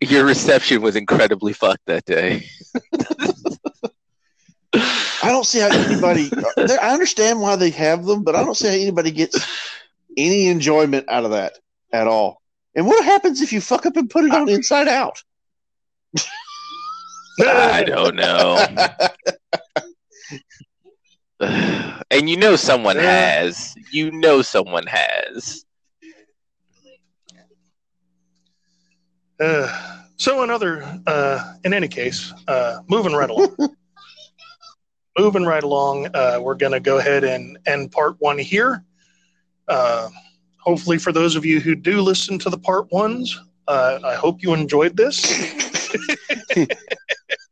Your reception was incredibly fucked that day. I don't see how anybody. I understand why they have them, but I don't see how anybody gets any enjoyment out of that at all. And what happens if you fuck up and put it on Inside Out? I don't know. And you know someone has. You know someone has. Uh, so another, uh, in any case, uh, moving right along. Moving right along, uh, we're going to go ahead and end part one here. Uh, hopefully for those of you who do listen to the part ones, uh, I hope you enjoyed this.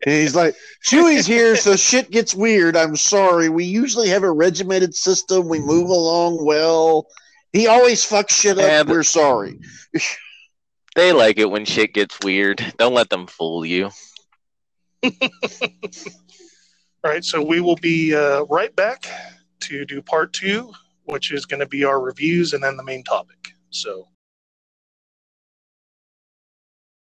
He's like, Chewie's here, so shit gets weird. I'm sorry. We usually have a regimented system. We move along well. He always fucks shit up. Yeah, but- we're sorry. They like it when shit gets weird. Don't let them fool you. All right, so we will be uh, right back to do part two, which is going to be our reviews and then the main topic. So